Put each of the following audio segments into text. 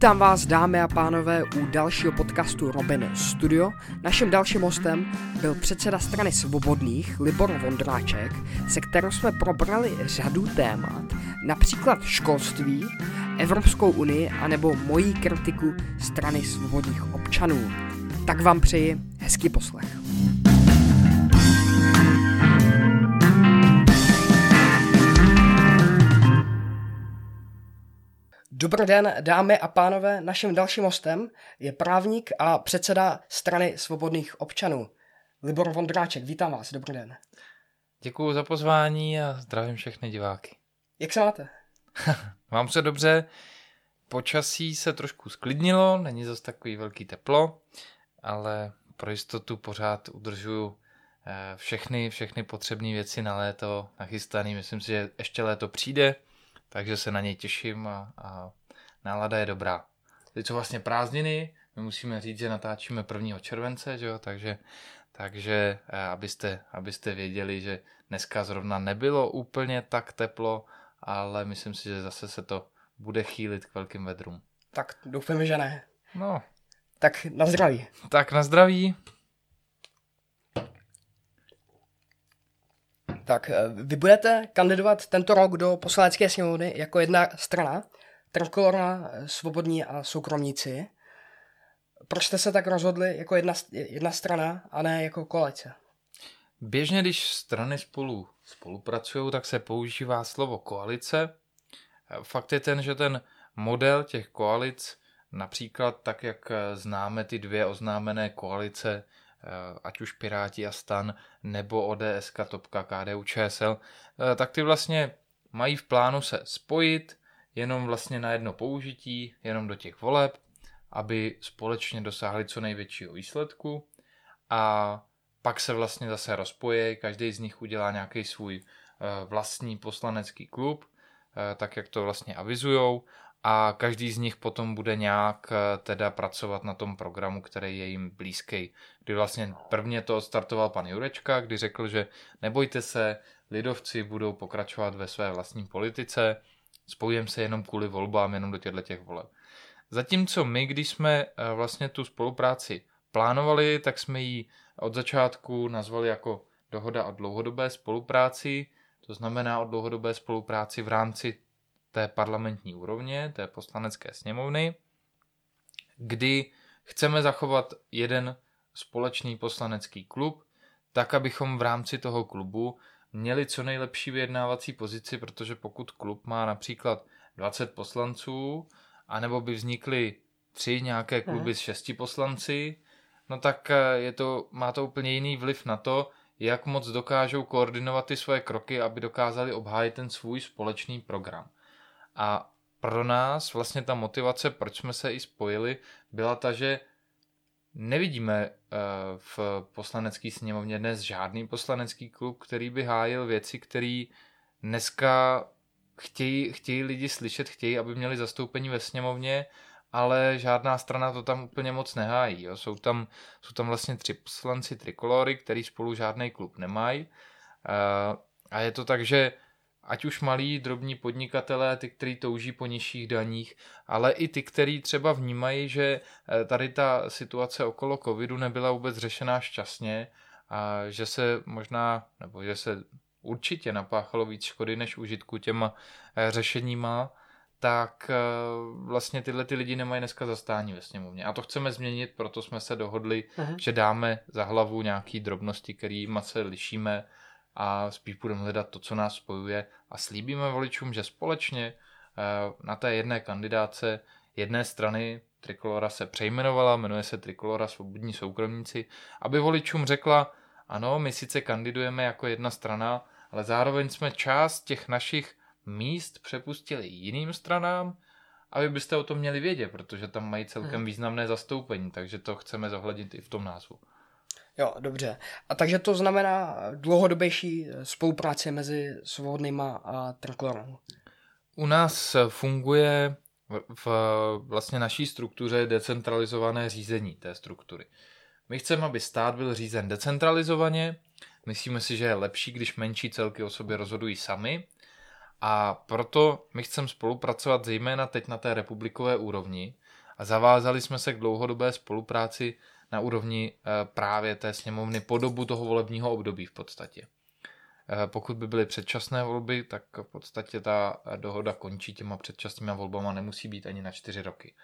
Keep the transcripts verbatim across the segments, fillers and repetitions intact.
Vítám vás, dámy a pánové, u dalšího podcastu Robin Studio. Naším dalším hostem byl předseda strany Svobodných Libor Vondráček, se kterou jsme probrali řadu témat, například školství, Evropskou unii anebo mojí kritiku strany svobodných občanů. Tak vám přeji hezký poslech. Dobrý den, dámy a pánové, naším dalším hostem je právník a předseda strany svobodných občanů. Libor Vondráček, vítám vás, dobrý den. Děkuju za pozvání a zdravím všechny diváky. Jak se máte? Mám se dobře, počasí se trošku sklidnilo, není zase takový velký teplo, ale pro jistotu pořád udržuju všechny, všechny potřebné věci na léto nachystané. Myslím si, že ještě léto přijde. Takže se na něj těším a, a nálada je dobrá. Teď jsou vlastně prázdniny, my musíme říct, že natáčíme prvního července, že jo? takže, takže abyste, abyste věděli, že dneska zrovna nebylo úplně tak teplo, ale myslím si, že zase se to bude chýlit k velkým vedrům. Tak doufám, že ne. No. Tak na zdraví. Tak na zdraví. Tak vy budete kandidovat tento rok do poslanecké sněmovny jako jedna strana, Trikolora, Svobodní a Soukromníci. Proč jste se tak rozhodli jako jedna, jedna strana a ne jako koalice? Běžně, když strany spolu spolupracují, tak se používá slovo koalice. Fakt je ten, že ten model těch koalic, například tak, jak známe ty dvě oznámené koalice, ať už Piráti a Stan, nebo O D S, Topka, K D U, Č S L, tak ty vlastně mají v plánu se spojit jenom vlastně na jedno použití, jenom do těch voleb, aby společně dosáhli co největšího výsledku a pak se vlastně zase rozpoje, každý z nich udělá nějaký svůj vlastní poslanecký klub, tak jak to vlastně avizujou, a každý z nich potom bude nějak teda pracovat na tom programu, který je jim blízký. Kdy vlastně prvně to odstartoval pan Jurečka, kdy řekl, že nebojte se, lidovci budou pokračovat ve své vlastní politice, spojujeme se jenom kvůli volbám, jenom do těchto těch voleb. Zatímco my, když jsme vlastně tu spolupráci plánovali, tak jsme ji od začátku nazvali jako dohoda o dlouhodobé spolupráci, to znamená o dlouhodobé spolupráci v rámci té parlamentní úrovně, té poslanecké sněmovny, kdy chceme zachovat jeden společný poslanecký klub, tak abychom v rámci toho klubu měli co nejlepší vyjednávací pozici, protože pokud klub má například dvacet poslanců, anebo by vznikly tři nějaké kluby s šesti poslanci, no tak je to, má to úplně jiný vliv na to, jak moc dokážou koordinovat ty svoje kroky, aby dokázali obhájit ten svůj společný program. A pro nás vlastně ta motivace, proč jsme se i spojili, byla ta, že nevidíme v poslanecké sněmovně dnes žádný poslanecký klub, který by hájil věci, které dneska chtějí, chtějí lidi slyšet, chtějí, aby měli zastoupení ve sněmovně, ale žádná strana to tam úplně moc nehájí. Jo. Jsou tam, jsou tam vlastně tři poslanci Trikolory, který spolu žádný klub nemají. A je to tak, že ať už malí, drobní podnikatelé, ty, kteří touží po nižších daních, ale i ty, kteří třeba vnímají, že tady ta situace okolo covidu nebyla vůbec řešená šťastně a že se možná, nebo že se určitě napáchalo víc škody než užitku těma řešeníma, tak vlastně tyhle ty lidi nemají dneska zastání ve sněmovně. A to chceme změnit, proto jsme se dohodli, Aha. že dáme za hlavu nějaký drobnosti, kterýma se lišíme, a spíš budeme hledat to, co nás spojuje, a slíbíme voličům, že společně na té jedné kandidáce jedné strany, Trikolora se přejmenovala, jmenuje se Trikolora Svobodní Soukromníci, aby voličům řekla, ano, my sice kandidujeme jako jedna strana, ale zároveň jsme část těch našich míst přepustili jiným stranám, aby byste o tom měli vědět, protože tam mají celkem hmm. významné zastoupení, takže to chceme zohlednit i v tom názvu. Jo, dobře. A takže to znamená dlouhodobější spolupráce mezi Svobodnýma a Trikolorou. U nás funguje v vlastně naší struktuře decentralizované řízení té struktury. My chceme, aby stát byl řízen decentralizovaně. Myslíme si, že je lepší, když menší celky o sobě rozhodují sami. A proto my chceme spolupracovat zejména teď na té republikové úrovni, a zavázali jsme se k dlouhodobé spolupráci na úrovni právě té sněmovny po dobu toho volebního období v podstatě. Pokud by byly předčasné volby, tak v podstatě ta dohoda končí těma předčasnými volbama, nemusí být ani na čtyři roky.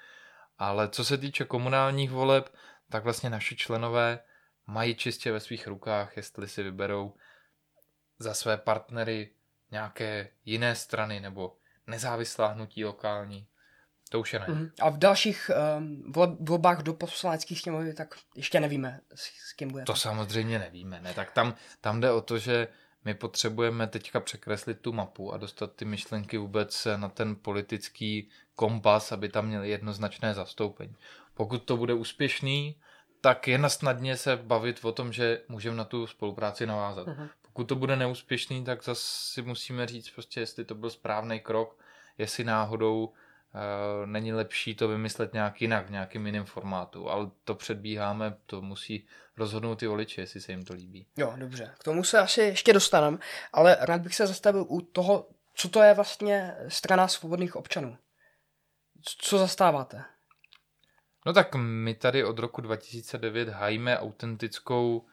Ale co se týče komunálních voleb, tak vlastně naši členové mají čistě ve svých rukách, jestli si vyberou za své partnery nějaké jiné strany nebo nezávislá hnutí lokální. To už je ne. A v dalších um, volbách do poslaneckých sněmovny tak ještě nevíme, s, s kým bude. To samozřejmě nevíme. Ne? Tak tam, tam jde o to, že my potřebujeme teďka překreslit tu mapu a dostat ty myšlenky vůbec na ten politický kompas, aby tam měli jednoznačné zastoupení. Pokud to bude úspěšný, tak je nasnadně se bavit o tom, že můžeme na tu spolupráci navázat. Uh-huh. Pokud to bude neúspěšný, tak zase si musíme říct, prostě, jestli to byl správný krok, jestli náhodou e, není lepší to vymyslet nějak jinak, v nějakým jiném formátu. Ale to předbíháme, to musí rozhodnout ty voliči, jestli se jim to líbí. Jo, dobře. K tomu se asi ještě dostaneme, ale rád bych se zastavil u toho, co to je vlastně Strana svobodných občanů. Co zastáváte? No tak my tady od roku dva tisíce devět hájíme autentickou,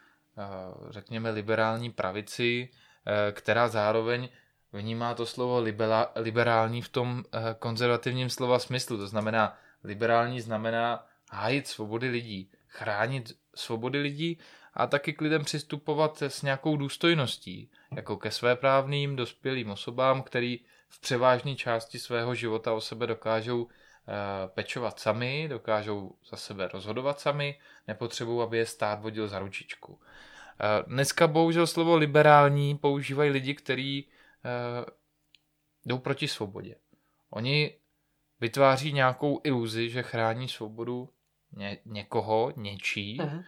řekněme, liberální pravici, která zároveň vnímá to slovo liberální v tom konzervativním slova smyslu. To znamená, liberální znamená hájit svobody lidí, chránit svobody lidí a taky k lidem přistupovat s nějakou důstojností, jako ke svéprávným, dospělým osobám, který v převážné části svého života o sebe dokážou pečovat sami, dokážou za sebe rozhodovat sami, nepotřebují, aby je stát vodil za ručičku. Dneska bohužel slovo liberální používají lidi, kteří jdou proti svobodě. Oni vytváří nějakou iluzi, že chrání svobodu ně- někoho, něčí, uh-huh.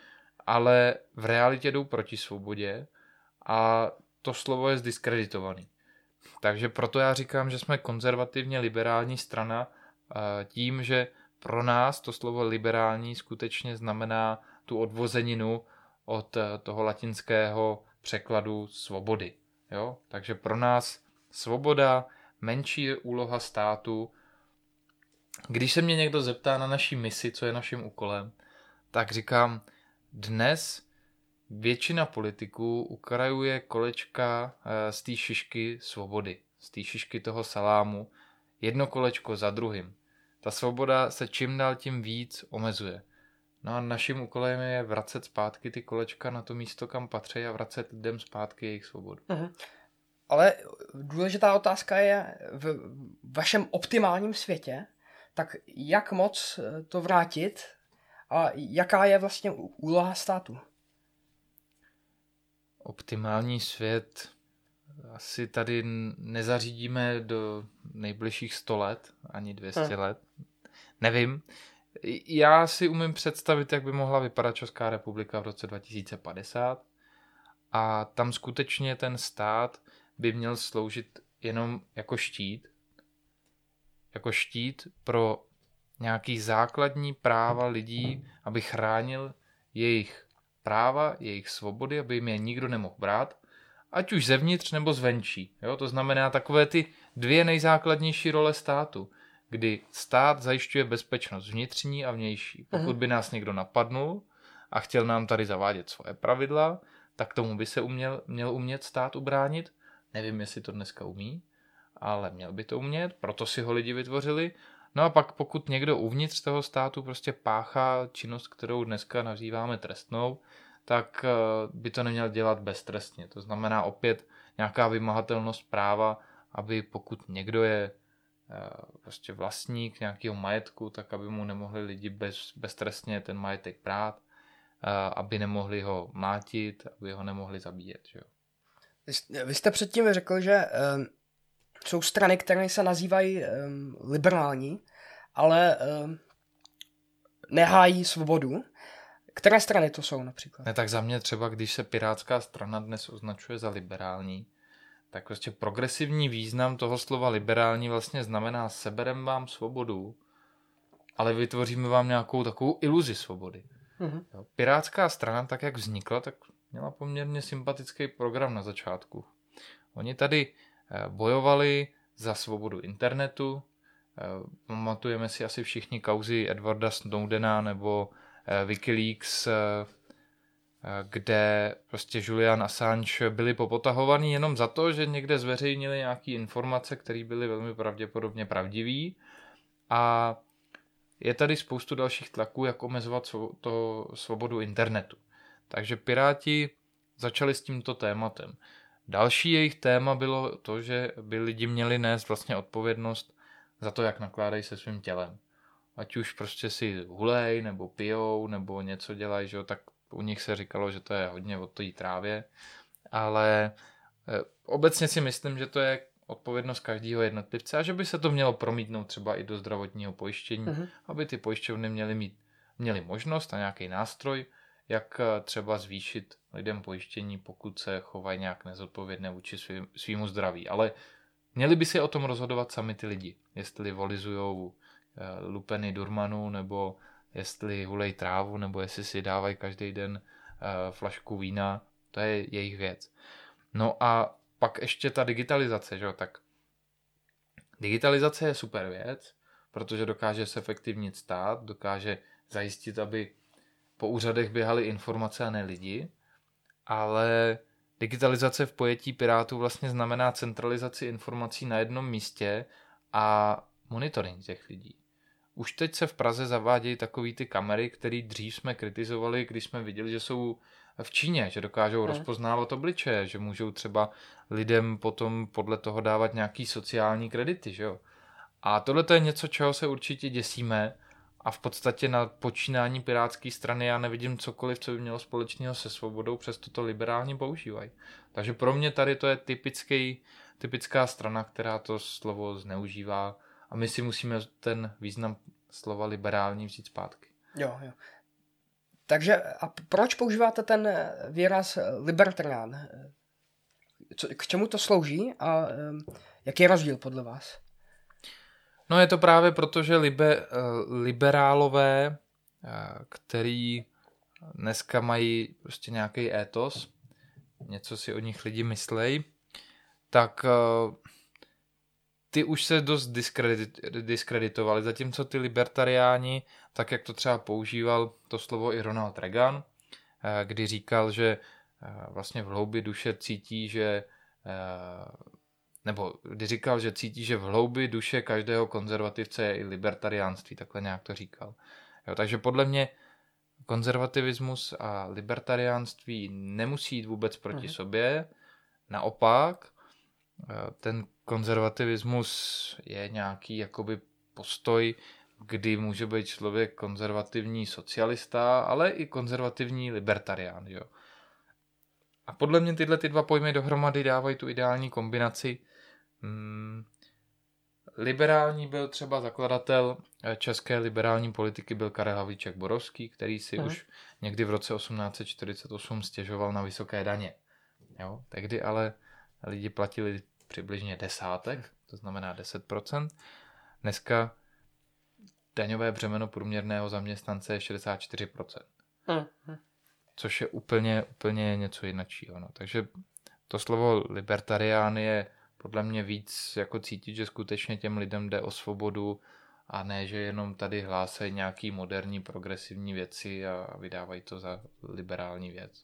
ale v realitě jdou proti svobodě a to slovo je zdiskreditovaný. Takže proto já říkám, že jsme konzervativně liberální strana, tím, že pro nás to slovo liberální skutečně znamená tu odvozeninu od toho latinského překladu svobody. Jo? Takže pro nás svoboda, menší je úloha státu. Když se mě někdo zeptá na naší misi, co je naším úkolem, tak říkám, dnes většina politiků ukrajuje kolečka z té šišky svobody, z té šišky toho salámu, jedno kolečko za druhým. Ta svoboda se čím dál tím víc omezuje. No a naším úkolem je vracet zpátky ty kolečka na to místo, kam patří a vracet lidem zpátky jejich svobodu. Mhm. Ale důležitá otázka je v vašem optimálním světě, tak jak moc to vrátit a jaká je vlastně úloha státu? Optimální svět asi tady nezařídíme do nejbližších sto let, ani dvě stě let. Nevím. Já si umím představit, jak by mohla vypadat Česká republika v roce dva tisíce padesát a tam skutečně ten stát by měl sloužit jenom jako štít. Jako štít pro nějaký základní práva lidí, aby chránil jejich práva, jejich svobody, aby jim je nikdo nemohl brát. Ať už zevnitř nebo zvenčí. Jo? To znamená takové ty dvě nejzákladnější role státu, kdy stát zajišťuje bezpečnost vnitřní a vnější. Pokud by nás někdo napadnul a chtěl nám tady zavádět svoje pravidla, tak tomu by se uměl, měl umět stát ubránit. Nevím, jestli to dneska umí, ale měl by to umět, proto si ho lidi vytvořili. No a pak pokud někdo uvnitř toho státu prostě páchá činnost, kterou dneska nazýváme trestnou, tak by to neměl dělat beztrestně. To znamená opět nějaká vymahatelnost práva, aby pokud někdo je prostě vlastník nějakého majetku, tak aby mu nemohli lidi bez, beztrestně ten majetek brát, aby nemohli ho mlátit, aby ho nemohli zabíjet. Že jo? Vy jste předtím řekl, že um, jsou strany, které se nazývají um, liberální, ale um, nehájí svobodu. Které strany to jsou například? Ne, tak za mě třeba, když se Pirátská strana dnes označuje za liberální, tak prostě progresivní význam toho slova liberální vlastně znamená seberem vám svobodu, ale vytvoříme vám nějakou takovou iluzi svobody. Mhm. Pirátská strana, tak jak vznikla, tak měla poměrně sympatický program na začátku. Oni tady bojovali za svobodu internetu, Pamatujeme si asi všichni kauzy Edwarda Snowdena nebo Wikileaks, kde prostě Julian Assange byli popotahovaní jenom za to, že někde zveřejnili nějaké informace, které byly velmi pravděpodobně pravdivý. A je tady spoustu dalších tlaků, jak omezovat to svobodu internetu. Takže Piráti začali s tímto tématem. Další jejich téma bylo to, že by lidi měli nést vlastně odpovědnost za to, jak nakládají se svým tělem. Ať už prostě si hulej, nebo pijou, nebo něco dělají, že jo, tak u nich se říkalo, že to je hodně o té trávě. Ale obecně si myslím, že to je odpovědnost každého jednotlivce a že by se to mělo promítnout třeba i do zdravotního pojištění, mm-hmm. aby ty pojišťovny měly mít, měly možnost a nějaký nástroj, jak třeba zvýšit lidem pojištění, pokud se chovají nějak nezodpovědně vůči svým, svýmu zdraví. Ale měli by si o tom rozhodovat sami ty lidi, jestli volizujou lupeny durmanů, nebo jestli hulej trávu, nebo jestli si dávají každý den flašku vína, to je jejich věc. No a pak ještě ta digitalizace, že jo, tak digitalizace je super věc, protože dokáže zefektivnit stát, dokáže zajistit, aby po úřadech běhaly informace a ne lidi, ale digitalizace v pojetí Pirátů vlastně znamená centralizaci informací na jednom místě a monitoring těch lidí. Už teď se v Praze zavádějí takový ty kamery, které dřív jsme kritizovali, když jsme viděli, že jsou v Číně, že dokážou ne. rozpoznávat obličeje, že můžou třeba lidem potom podle toho dávat nějaký sociální kredity, že jo. A tohle to je něco, čeho se určitě děsíme a v podstatě na počínání pirátské strany já nevidím cokoliv, co by mělo společného se svobodou, přesto to liberálně používají. Takže pro mě tady to je typický, typická strana, která to slovo zneužívá a my si musíme ten význam slova liberální vzít zpátky. Jo, jo. Takže a proč používáte ten výraz libertarián? Co, k čemu to slouží a jaký je rozdíl podle vás? No je to právě proto, že libe, liberálové, který dneska mají prostě nějaký étos, něco si o nich lidi myslejí, tak ty už se dost diskreditovali, zatímco ty libertariáni, tak jak to třeba používal to slovo i Ronald Reagan, kdy říkal, že vlastně v hloubi duše cítí, že nebo kdy říkal, že cítí, že v hloubi duše každého konzervativce je i libertariánství, takhle nějak to říkal. Jo, takže podle mě konzervativismus a libertariánství nemusí jít vůbec proti mhm. sobě, naopak ten konzervativismus je nějaký jakoby postoj, kdy může být člověk konzervativní socialista, ale i konzervativní libertarián. Jo? A podle mě tyhle ty dva pojmy dohromady dávají tu ideální kombinaci. Hmm. Liberální byl třeba zakladatel české liberální politiky, byl Karel Havlíček Borovský, který si hmm. už někdy v roce osmnáct set čtyřicet osm stěžoval na vysoké daně. Jo? Tehdy ale lidi platili přibližně desátek, to znamená deset procent. Dneska daňové břemeno průměrného zaměstnance je šedesát čtyři procent. Mm. Což je úplně, úplně něco jiného. No. Takže to slovo libertarián je podle mě víc jako cítit, že skutečně těm lidem jde o svobodu a ne, že jenom tady hlásají nějaký moderní progresivní věci a vydávají to za liberální věc.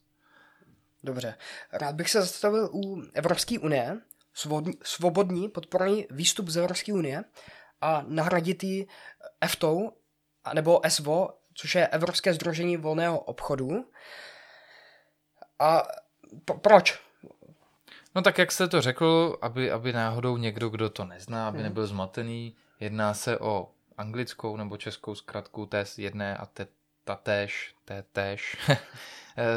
Dobře. Rád bych se zastavil u Evropské unie. Svobodní podporují výstup z Evropské unie a nahradit ji EFTA nebo ESVO, což je Evropské sdružení volného obchodu. A po, proč? No tak jak jste to řekl, aby, aby náhodou někdo, kdo to nezná, aby hmm. nebyl zmatený, jedná se o anglickou nebo českou zkratku té jedné a té tatéž, té též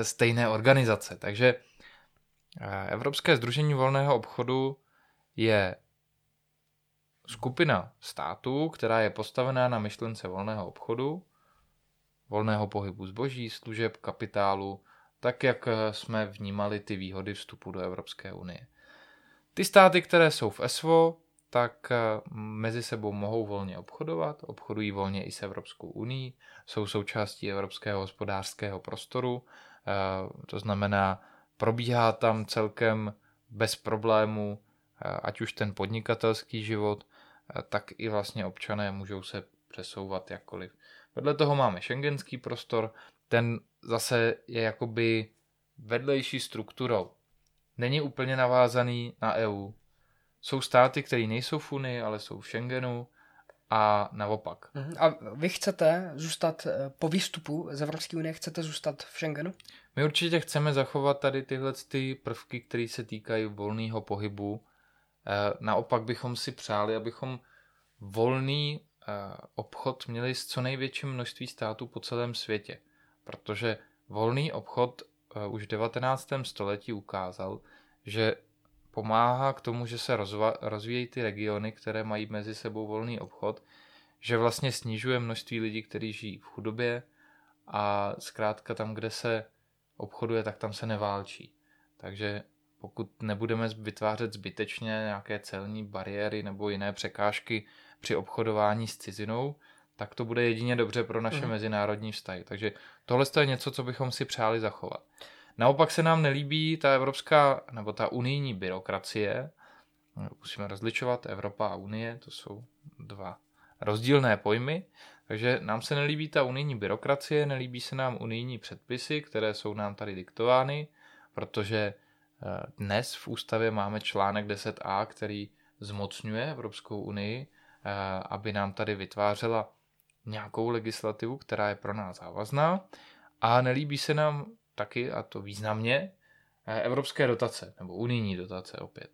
stejné organizace. Takže Evropské sdružení volného obchodu je skupina států, která je postavená na myšlence volného obchodu, volného pohybu zboží, služeb, kapitálu, tak jak jsme vnímali ty výhody vstupu do Evropské unie. Ty státy, které jsou v ESVO, tak mezi sebou mohou volně obchodovat, obchodují volně i s Evropskou unií, jsou součástí Evropského hospodářského prostoru, to znamená, probíhá tam celkem bez problémů, ať už ten podnikatelský život, tak i vlastně občané můžou se přesouvat jakkoliv. Vedle toho máme schengenský prostor, ten zase je jakoby vedlejší strukturou. Není úplně navázaný na E U. Jsou státy, které nejsou v Unii, ale jsou v Schengenu a naopak. A vy chcete zůstat po výstupu z Evropské unie, chcete zůstat v Schengenu? My určitě chceme zachovat tady tyhle ty prvky, které se týkají volného pohybu. Naopak bychom si přáli, abychom volný obchod měli s co největším množství států po celém světě. Protože volný obchod už v devatenáctém století ukázal, že pomáhá k tomu, že se rozva- rozvíjejí ty regiony, které mají mezi sebou volný obchod, že vlastně snižuje množství lidí, kteří žijí v chudobě a zkrátka tam, kde se obchoduje, tak tam se neválčí. Takže pokud nebudeme vytvářet zbytečně nějaké celní bariéry nebo jiné překážky při obchodování s cizinou, tak to bude jedině dobře pro naše mm. mezinárodní vztahy. Takže tohle je něco, co bychom si přáli zachovat. Naopak se nám nelíbí ta evropská nebo ta unijní byrokracie. Musíme rozličovat Evropa a Unie, to jsou dva rozdílné pojmy. Takže nám se nelíbí ta unijní byrokracie, nelíbí se nám unijní předpisy, které jsou nám tady diktovány, protože dnes v ústavě máme článek deset a, který zmocňuje Evropskou unii, aby nám tady vytvářela nějakou legislativu, která je pro nás závazná. A nelíbí se nám taky, a to významně, evropské dotace, nebo unijní dotace opět.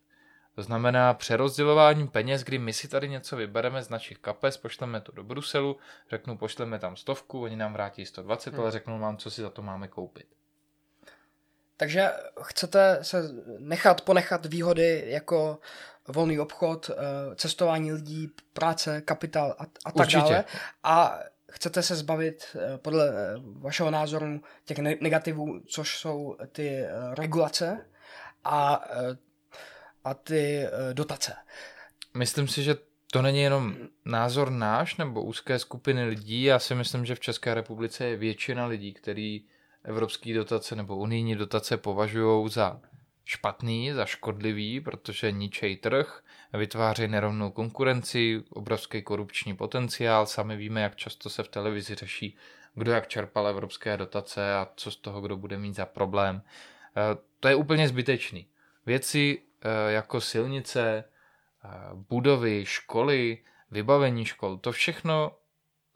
To znamená přerozdělování peněz, kdy my si tady něco vybereme z našich kapes, pošleme to do Bruselu, řeknu, pošleme tam stovku, oni nám vrátí sto dvacet, hmm. ale řeknou nám, co si za to máme koupit. Takže chcete se nechat ponechat výhody jako volný obchod, cestování lidí, práce, kapitál a, a tak dále. A chcete se zbavit podle vašeho názoru těch negativů, což jsou ty regulace a, a ty dotace. Myslím si, že to není jenom názor náš nebo úzké skupiny lidí. Já si myslím, že v České republice je většina lidí, kteří evropské dotace nebo unijní dotace považují za špatný, za škodlivý, protože ničej trh, vytváří nerovnou konkurenci, obrovský korupční potenciál. Sami víme, jak často se v televizi řeší, kdo jak čerpal evropské dotace a co z toho kdo bude mít za problém. To je úplně zbytečný. Věci jako silnice, budovy, školy, vybavení škol, to všechno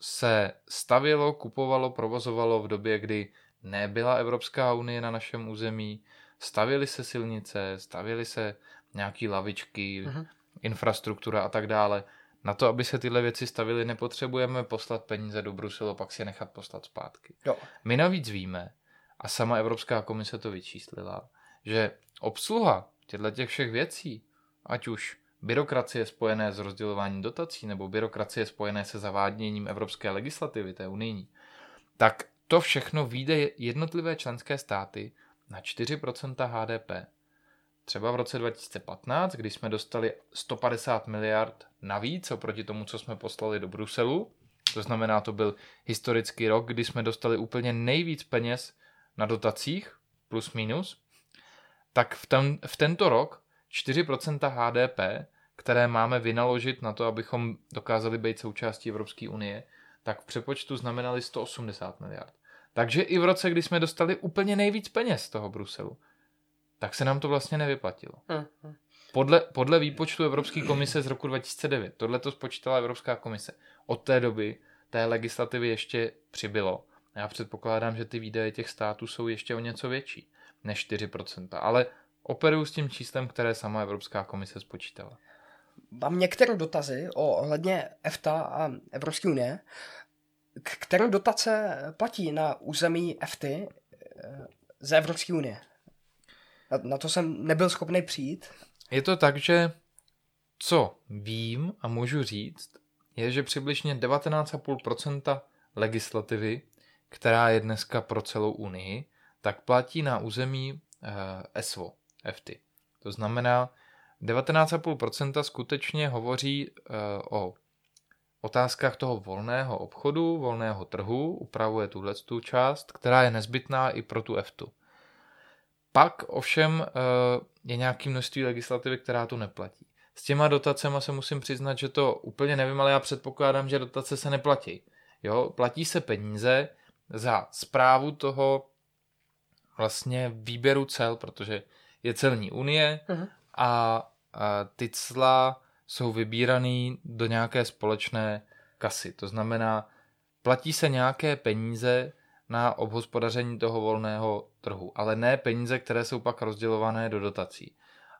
se stavělo, kupovalo, provozovalo v době, kdy nebyla Evropská unie na našem území, stavěly se silnice, stavěly se nějaký lavičky, uh-huh. infrastruktura a tak dále. Na to, aby se tyhle věci stavily, nepotřebujeme poslat peníze do Bruselu, pak si je nechat poslat zpátky. Jo. My navíc víme, a sama Evropská komise to vyčíslila, že obsluha těchto všech věcí, ať už byrokracie spojené s rozdělováním dotací nebo byrokracie spojené se zaváděním evropské legislativy, té unijní, tak to všechno vyjde jednotlivé členské státy na čtyři procenta H D P. Třeba v roce dva tisíce patnáct, když jsme dostali sto padesát miliard navíc oproti tomu, co jsme poslali do Bruselu, to znamená, to byl historický rok, kdy jsme dostali úplně nejvíc peněz na dotacích, plus minus, tak v, ten, v tento rok čtyři procenta H D P, které máme vynaložit na to, abychom dokázali být součástí Evropské unie, tak v přepočtu znamenaly sto osmdesát miliard. Takže i v roce, kdy jsme dostali úplně nejvíc peněz z toho Bruselu, tak se nám to vlastně nevyplatilo. Podle, podle výpočtu Evropské komise z roku dva tisíce devět, tohle to spočítala Evropská komise, od té doby té legislativy ještě přibylo. Já předpokládám, že ty výdaje těch států jsou ještě o něco větší než čtyři procenta, ale operuju s tím číslem, které sama Evropská komise spočítala. Mám některé dotazy ohledně EFTA a Evropské unie. Které dotace platí na území EFTA ze Evropské unie? Na, na to jsem nebyl schopný přijít. Je to tak, že co vím a můžu říct, je, že přibližně devatenáct celá pět procenta legislativy, která je dneska pro celou unii, tak platí na území ESVO, EFTA. To znamená, devatenáct celá pět procenta skutečně hovoří uh, o otázkách toho volného obchodu, volného trhu, upravuje tuhle tu část, která je nezbytná i pro tu EFTu. Pak ovšem uh, je nějaké množství legislativy, která tu neplatí. S těma dotacema se musím přiznat, že to úplně nevím, ale já předpokládám, že dotace se neplatí. Jo, platí se peníze za správu toho vlastně výběru cel, protože je celní unie uh-huh. a, a ty cla jsou vybíraný do nějaké společné kasy. To znamená, platí se nějaké peníze na obhospodaření toho volného trhu, ale ne peníze, které jsou pak rozdělované do dotací.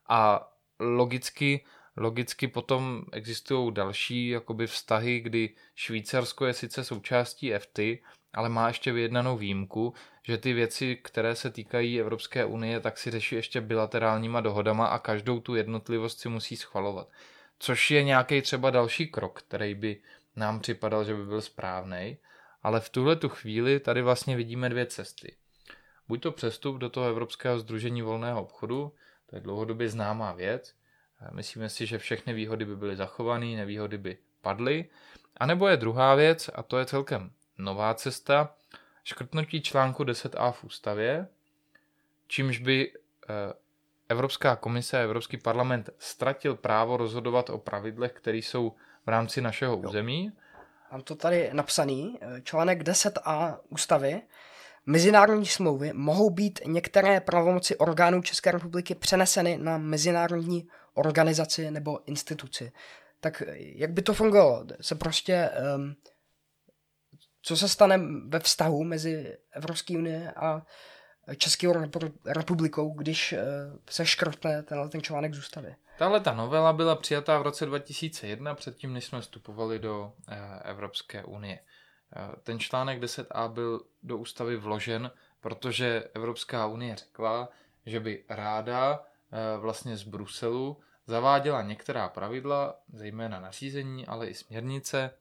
A logicky, logicky potom existují další jakoby vztahy, kdy Švýcarsko je sice součástí E F T A, ale má ještě vyjednanou výjimku, že ty věci, které se týkají Evropské unie, tak si řeší ještě bilaterálníma dohodama a každou tu jednotlivost si musí schvalovat. Což je nějaký třeba další krok, který by nám připadal, že by byl správnej, ale v tuhle tu chvíli tady vlastně vidíme dvě cesty. Buď to přestup do toho Evropského sdružení volného obchodu, to je dlouhodobě známá věc, myslíme si, že všechny výhody by byly zachovány, nevýhody by padly, anebo je druhá věc, a to je celkem nová cesta, škrtnutí článku deset a v ústavě, čímž by Evropská komise a Evropský parlament ztratil právo rozhodovat o pravidlech, které jsou v rámci našeho území. Mám to tady napsaný, článek deset a ústavy. Mezinárodní smlouvy mohou být některé pravomoci orgánů České republiky přeneseny na mezinárodní organizaci nebo instituci. Tak jak by to fungovalo? Se prostě, um, co se stane ve vztahu mezi Evropské unie a Českou republikou, když uh, se škrtne tenhle ten článek z ústavy? Tahle ta novela byla přijatá v roce dva tisíce jedna, předtím než jsme vstupovali do uh, Evropské unie. Ten článek deset a byl do ústavy vložen, protože Evropská unie řekla, že by ráda vlastně z Bruselu zaváděla některá pravidla, zejména nařízení, ale i směrnice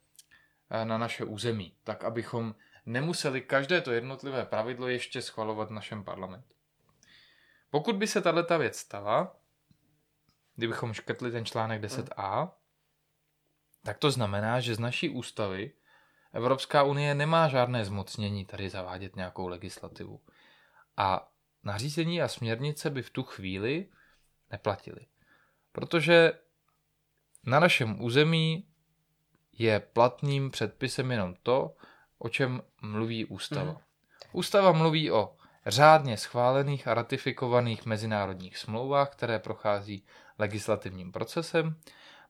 na naše území, tak abychom nemuseli každé to jednotlivé pravidlo ještě schvalovat v našem parlamentu. Pokud by se tato věc stala, kdybychom škrtli ten článek deset a, tak to znamená, že z naší ústavy Evropská unie nemá žádné zmocnění tady zavádět nějakou legislativu. A nařízení a směrnice by v tu chvíli neplatily. Protože na našem území je platným předpisem jenom to, o čem mluví ústava. Mm. Ústava mluví o řádně schválených a ratifikovaných mezinárodních smlouvách, které prochází legislativním procesem.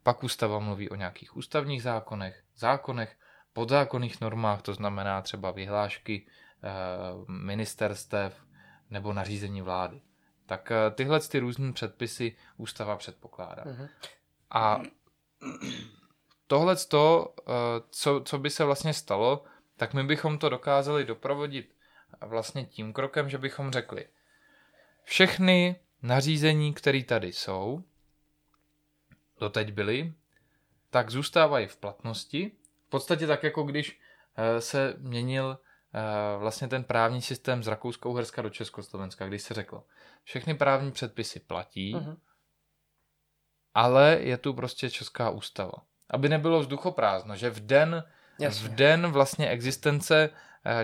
Pak ústava mluví o nějakých ústavních zákonech, zákonech, podzákonných normách, to znamená třeba vyhlášky e, ministerstev nebo nařízení vlády. Tak e, tyhle ty různé předpisy ústava předpokládá. Uh-huh. A tohle to, e, co, co by se vlastně stalo, tak my bychom to dokázali doprovodit vlastně tím krokem, že bychom řekli, všechny nařízení, které tady jsou, doteď byly, tak zůstávají v platnosti. V podstatě tak, jako když se měnil vlastně ten právní systém z Rakouska-Uherska do Československa, když se řeklo, všechny právní předpisy platí, uh-huh. ale je tu prostě česká ústava. Aby nebylo vzduchoprázdno, že v den, v den vlastně existence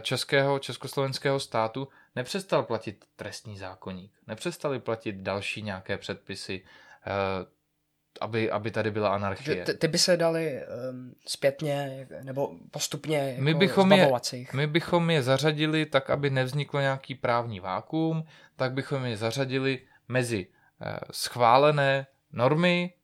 českého, československého státu nepřestal platit trestní zákoník, nepřestali platit další nějaké předpisy, Aby, aby tady byla anarchie. Ty, ty by se dali um, zpětně nebo postupně jako my bychom je, my bychom je zařadili tak, aby nevzniklo nějaký právní vákuum, tak bychom je zařadili mezi uh, schválené normy,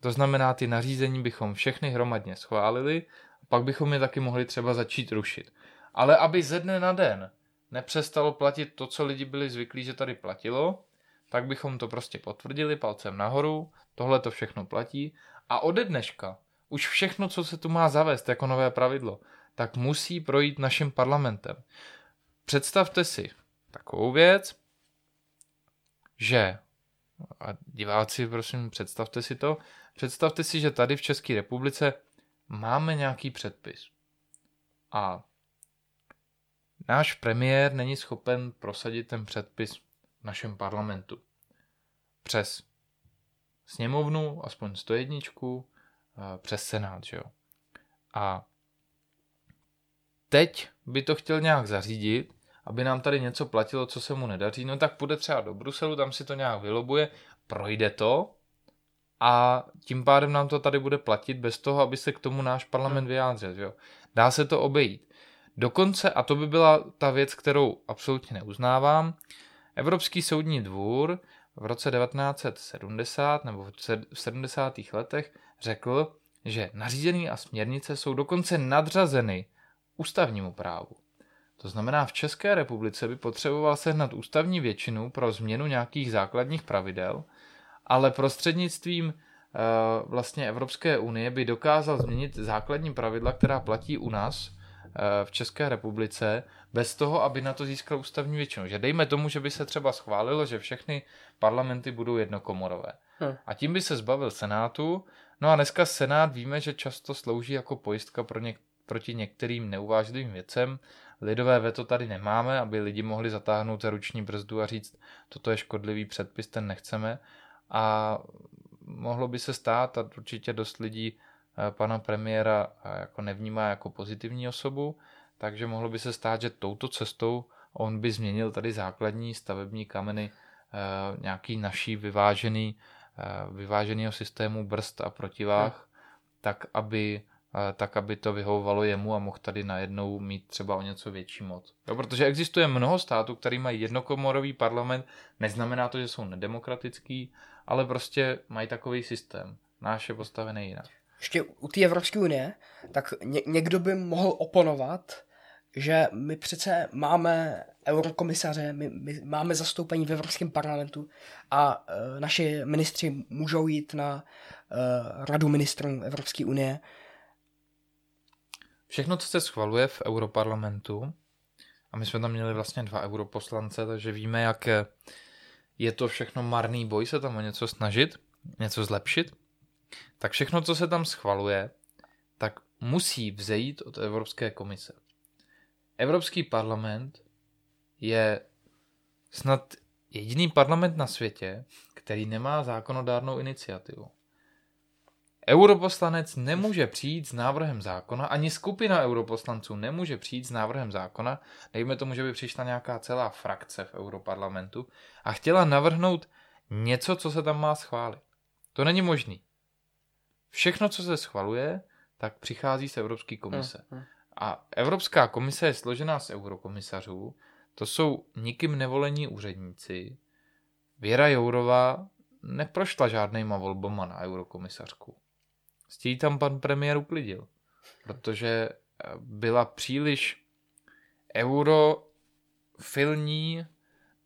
to znamená ty nařízení bychom všechny hromadně schválili, pak bychom je taky mohli třeba začít rušit. Ale aby ze dne na den nepřestalo platit to, co lidi byli zvyklí, že tady platilo, tak bychom to prostě potvrdili palcem nahoru, tohle to všechno platí a ode dneška už všechno, co se tu má zavést jako nové pravidlo, tak musí projít naším parlamentem. Představte si takovou věc, že, a diváci, prosím, představte si to, představte si, že tady v České republice máme nějaký předpis a náš premiér není schopen prosadit ten předpis v našem parlamentu přes sněmovnu, aspoň sto jedna, přes senát, že jo. A teď by to chtěl nějak zařídit, aby nám tady něco platilo, co se mu nedaří, no tak půjde třeba do Bruselu, tam si to nějak vylobuje, projde to a tím pádem nám to tady bude platit bez toho, aby se k tomu náš parlament vyjádřil. Jo? Dá se to obejít. Dokonce, a to by byla ta věc, kterou absolutně neuznávám, Evropský soudní dvůr v roce devatenáct set sedmdesát nebo v sedmdesátých letech řekl, že nařízení a směrnice jsou dokonce nadřazeny ústavnímu právu. To znamená, v České republice by potřeboval sehnat ústavní většinu pro změnu nějakých základních pravidel, ale prostřednictvím e, vlastně Evropské unie by dokázal změnit základní pravidla, která platí u nás e, v České republice, bez toho, aby na to získal ústavní většinu. Že dejme tomu, že by se třeba schválilo, že všechny parlamenty budou jednokomorové. Hmm. A tím by se zbavil Senátu. No a dneska Senát víme, že často slouží jako pojistka pro něk- proti některým neuvážlivým věcem. Lidové veto tady nemáme, aby lidi mohli zatáhnout za ruční brzdu a říct, toto je škodlivý předpis, ten nechceme. A mohlo by se stát, a určitě dost lidí pana premiéra jako nevnímá jako pozitivní osobu, takže mohlo by se stát, že touto cestou on by změnil tady základní stavební kameny nějaký naší vyvážený, vyváženého systému brzd a protivách, no. tak, aby, tak, aby to vyhovovalo jemu a mohl tady najednou mít třeba o něco větší moc. Jo, protože existuje mnoho států, který mají jednokomorový parlament, neznamená to, že jsou nedemokratický, ale prostě mají takový systém. Náš je postavený jinak. Ještě u té Evropské unie, tak ně, někdo by mohl oponovat, že my přece máme eurokomisaře, my, my máme zastoupení v Evropském parlamentu a e, naši ministři můžou jít na e, radu ministrů Evropské unie. Všechno, co se schvaluje v europarlamentu, a my jsme tam měli vlastně dva europoslance, takže víme, jak je to všechno marný boj se tam o něco snažit, něco zlepšit, tak všechno, co se tam schvaluje, tak musí vzejít od Evropské komise. Evropský parlament je snad jediný parlament na světě, který nemá zákonodárnou iniciativu. Europoslanec nemůže přijít s návrhem zákona, ani skupina europoslanců nemůže přijít s návrhem zákona, dejme tomu, že by přišla nějaká celá frakce v europarlamentu a chtěla navrhnout něco, co se tam má schválit. To není možný. Všechno, co se schvaluje, tak přichází z Evropské komise. A Evropská komise je složená z eurokomisařů, to jsou nikým nevolení úředníci. Věra Jourová neprošla žádnýma volbama na eurokomisařku. S tím tam pan premiér uklidil, protože byla příliš eurofilní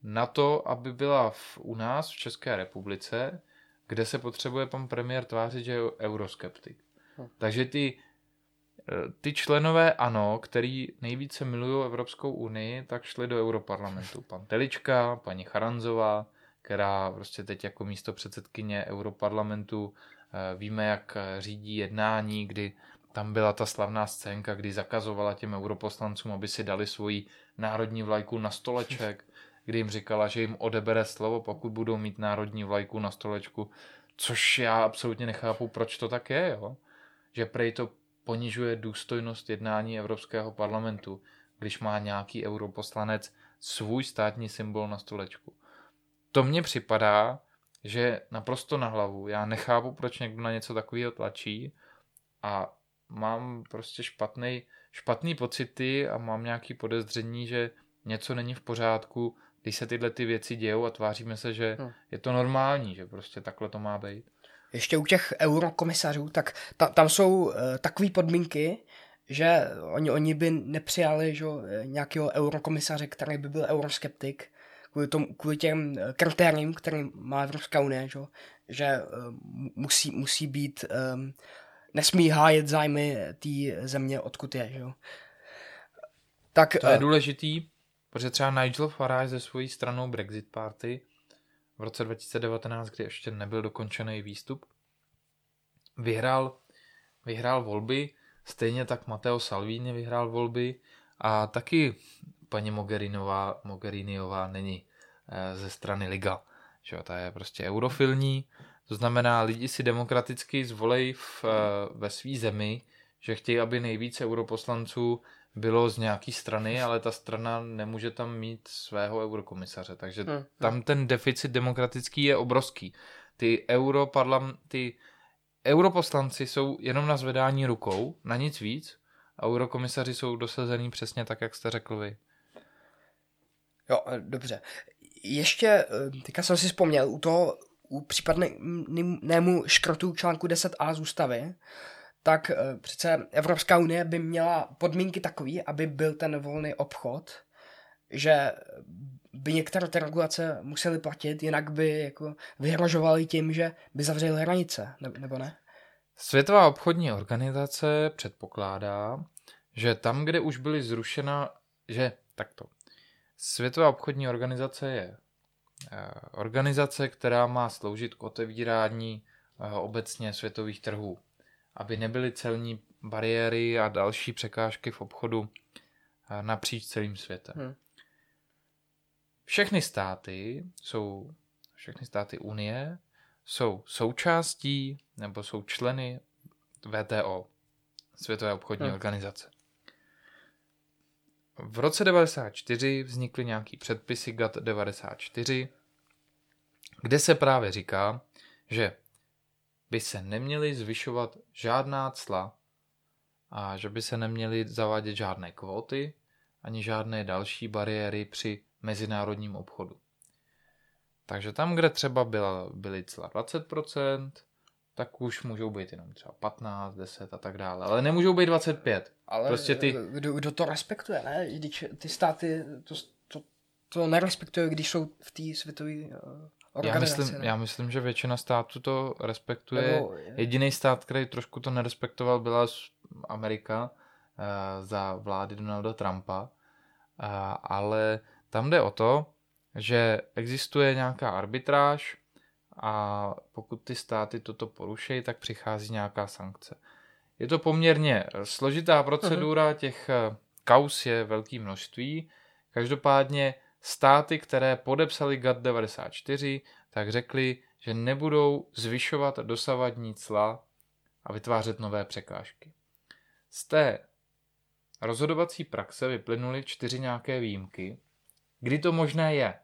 na to, aby byla v, u nás v České republice, kde se potřebuje pan premiér tvářit, že je euroskeptik. Takže ty Ty členové ANO, který nejvíce milují Evropskou unii, tak šli do europarlamentu. Pan Telička, paní Charanzová, která prostě teď jako místopředsedkyně europarlamentu víme, jak řídí jednání, kdy tam byla ta slavná scénka, kdy zakazovala těm europoslancům, aby si dali svoji národní vlajku na stoleček, kdy jim říkala, že jim odebere slovo, pokud budou mít národní vlajku na stolečku, což já absolutně nechápu, proč to tak je, jo? Že prej to ponižuje důstojnost jednání Evropského parlamentu, když má nějaký europoslanec svůj státní symbol na stolečku. To mně připadá, že naprosto na hlavu. Já nechápu, proč někdo na něco takového tlačí a mám prostě špatný, špatný pocity a mám nějaké podezření, že něco není v pořádku, když se tyhle ty věci dějou a tváříme se, že hmm. je to normální, že prostě takhle to má být. Ještě u těch eurokomisařů, tak ta, tam jsou uh, takové podmínky, že oni, oni by nepřijali že, nějakého eurokomisaře, který by byl euroskeptik, kvůli, tom, kvůli těm kritériím, který má Evropská unie, že, že uh, musí, musí být, um, nesmí hájet zájmy té země, odkud je. Že. Tak, to je uh, důležitý, protože třeba Nigel Farage ze svojí stranou Brexit Party v roce dva tisíce devatenáct, kdy ještě nebyl dokončený výstup, vyhrál, vyhrál volby, stejně tak Matteo Salvini vyhrál volby a taky paní Mogherinová, Mogheriniová není ze strany Liga. Že, ta je prostě eurofilní, to znamená, lidi si demokraticky zvolejí v, ve své zemi, že chtějí, aby nejvíce europoslanců bylo z nějaký strany, ale ta strana nemůže tam mít svého eurokomisaře, takže tam ten deficit demokratický je obrovský. Ty, europarlam, ty europoslanci jsou jenom na zvedání rukou, na nic víc, a eurokomisaři jsou dosazený přesně tak, jak jste řekl vy. Jo, dobře. Ještě, teďka jsem si vzpomněl, u toho u případnému škrotu článku deset a z ústavy, tak přece Evropská unie by měla podmínky takové, aby byl ten volný obchod, že by některé ty regulace musely platit, jinak by jako vyhrožovali tím, že by zavřeli hranice, nebo ne? Světová obchodní organizace předpokládá, že tam, kde už byly zrušena, že takto. Světová obchodní organizace je organizace, která má sloužit k otevírání obecně světových trhů, aby nebyly celní bariéry a další překážky v obchodu napříč celým světem. Hmm. Všechny státy jsou, všechny státy Unie jsou součástí nebo jsou členy W T O, Světové obchodní hmm. organizace. V roce devadesát čtyři vznikly nějaký předpisy gatt devadesát čtyři, kde se právě říká, že by se neměly zvyšovat žádná cla a že by se neměly zavádět žádné kvóty ani žádné další bariéry při mezinárodním obchodu. Takže tam, kde třeba byla, byly cla dvacet procent, tak už můžou být jenom třeba patnáct, deset a tak dále. Ale nemůžou být dvacet pět. Ale prostě ty... kdo, kdo to respektuje, ne? Když ty státy to, to, to nerespektuje, když jsou v té světové organizaci. Já myslím, já myslím, že většina států to respektuje. Nebo... Jediný stát, který trošku to nerespektoval, byla Amerika uh, za vlády Donalda Trumpa. Uh, ale tam jde o to, že existuje nějaká arbitráž, a pokud ty státy toto porušejí, tak přichází nějaká sankce. Je to poměrně složitá procedura, těch kauz je velké množství. Každopádně státy, které podepsaly gatt devadesát čtyři, tak řekli, že nebudou zvyšovat dosavadní cla a vytvářet nové překážky. Z té rozhodovací praxe vyplynuly čtyři nějaké výjimky, kdy to možné je.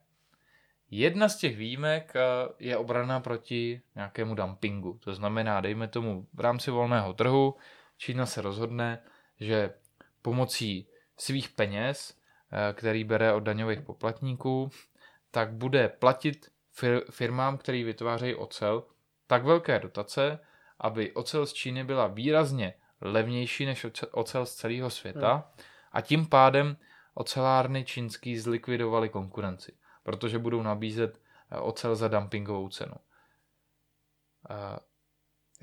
Jedna z těch výjimek je obrana proti nějakému dumpingu. To znamená, dejme tomu, v rámci volného trhu Čína se rozhodne, že pomocí svých peněz, který bere od daňových poplatníků, tak bude platit firmám, které vytvářejí ocel, tak velké dotace, aby ocel z Číny byla výrazně levnější než ocel z celého světa, a tím pádem ocelárny čínský zlikvidovaly konkurenci, protože budou nabízet ocel za dumpingovou cenu.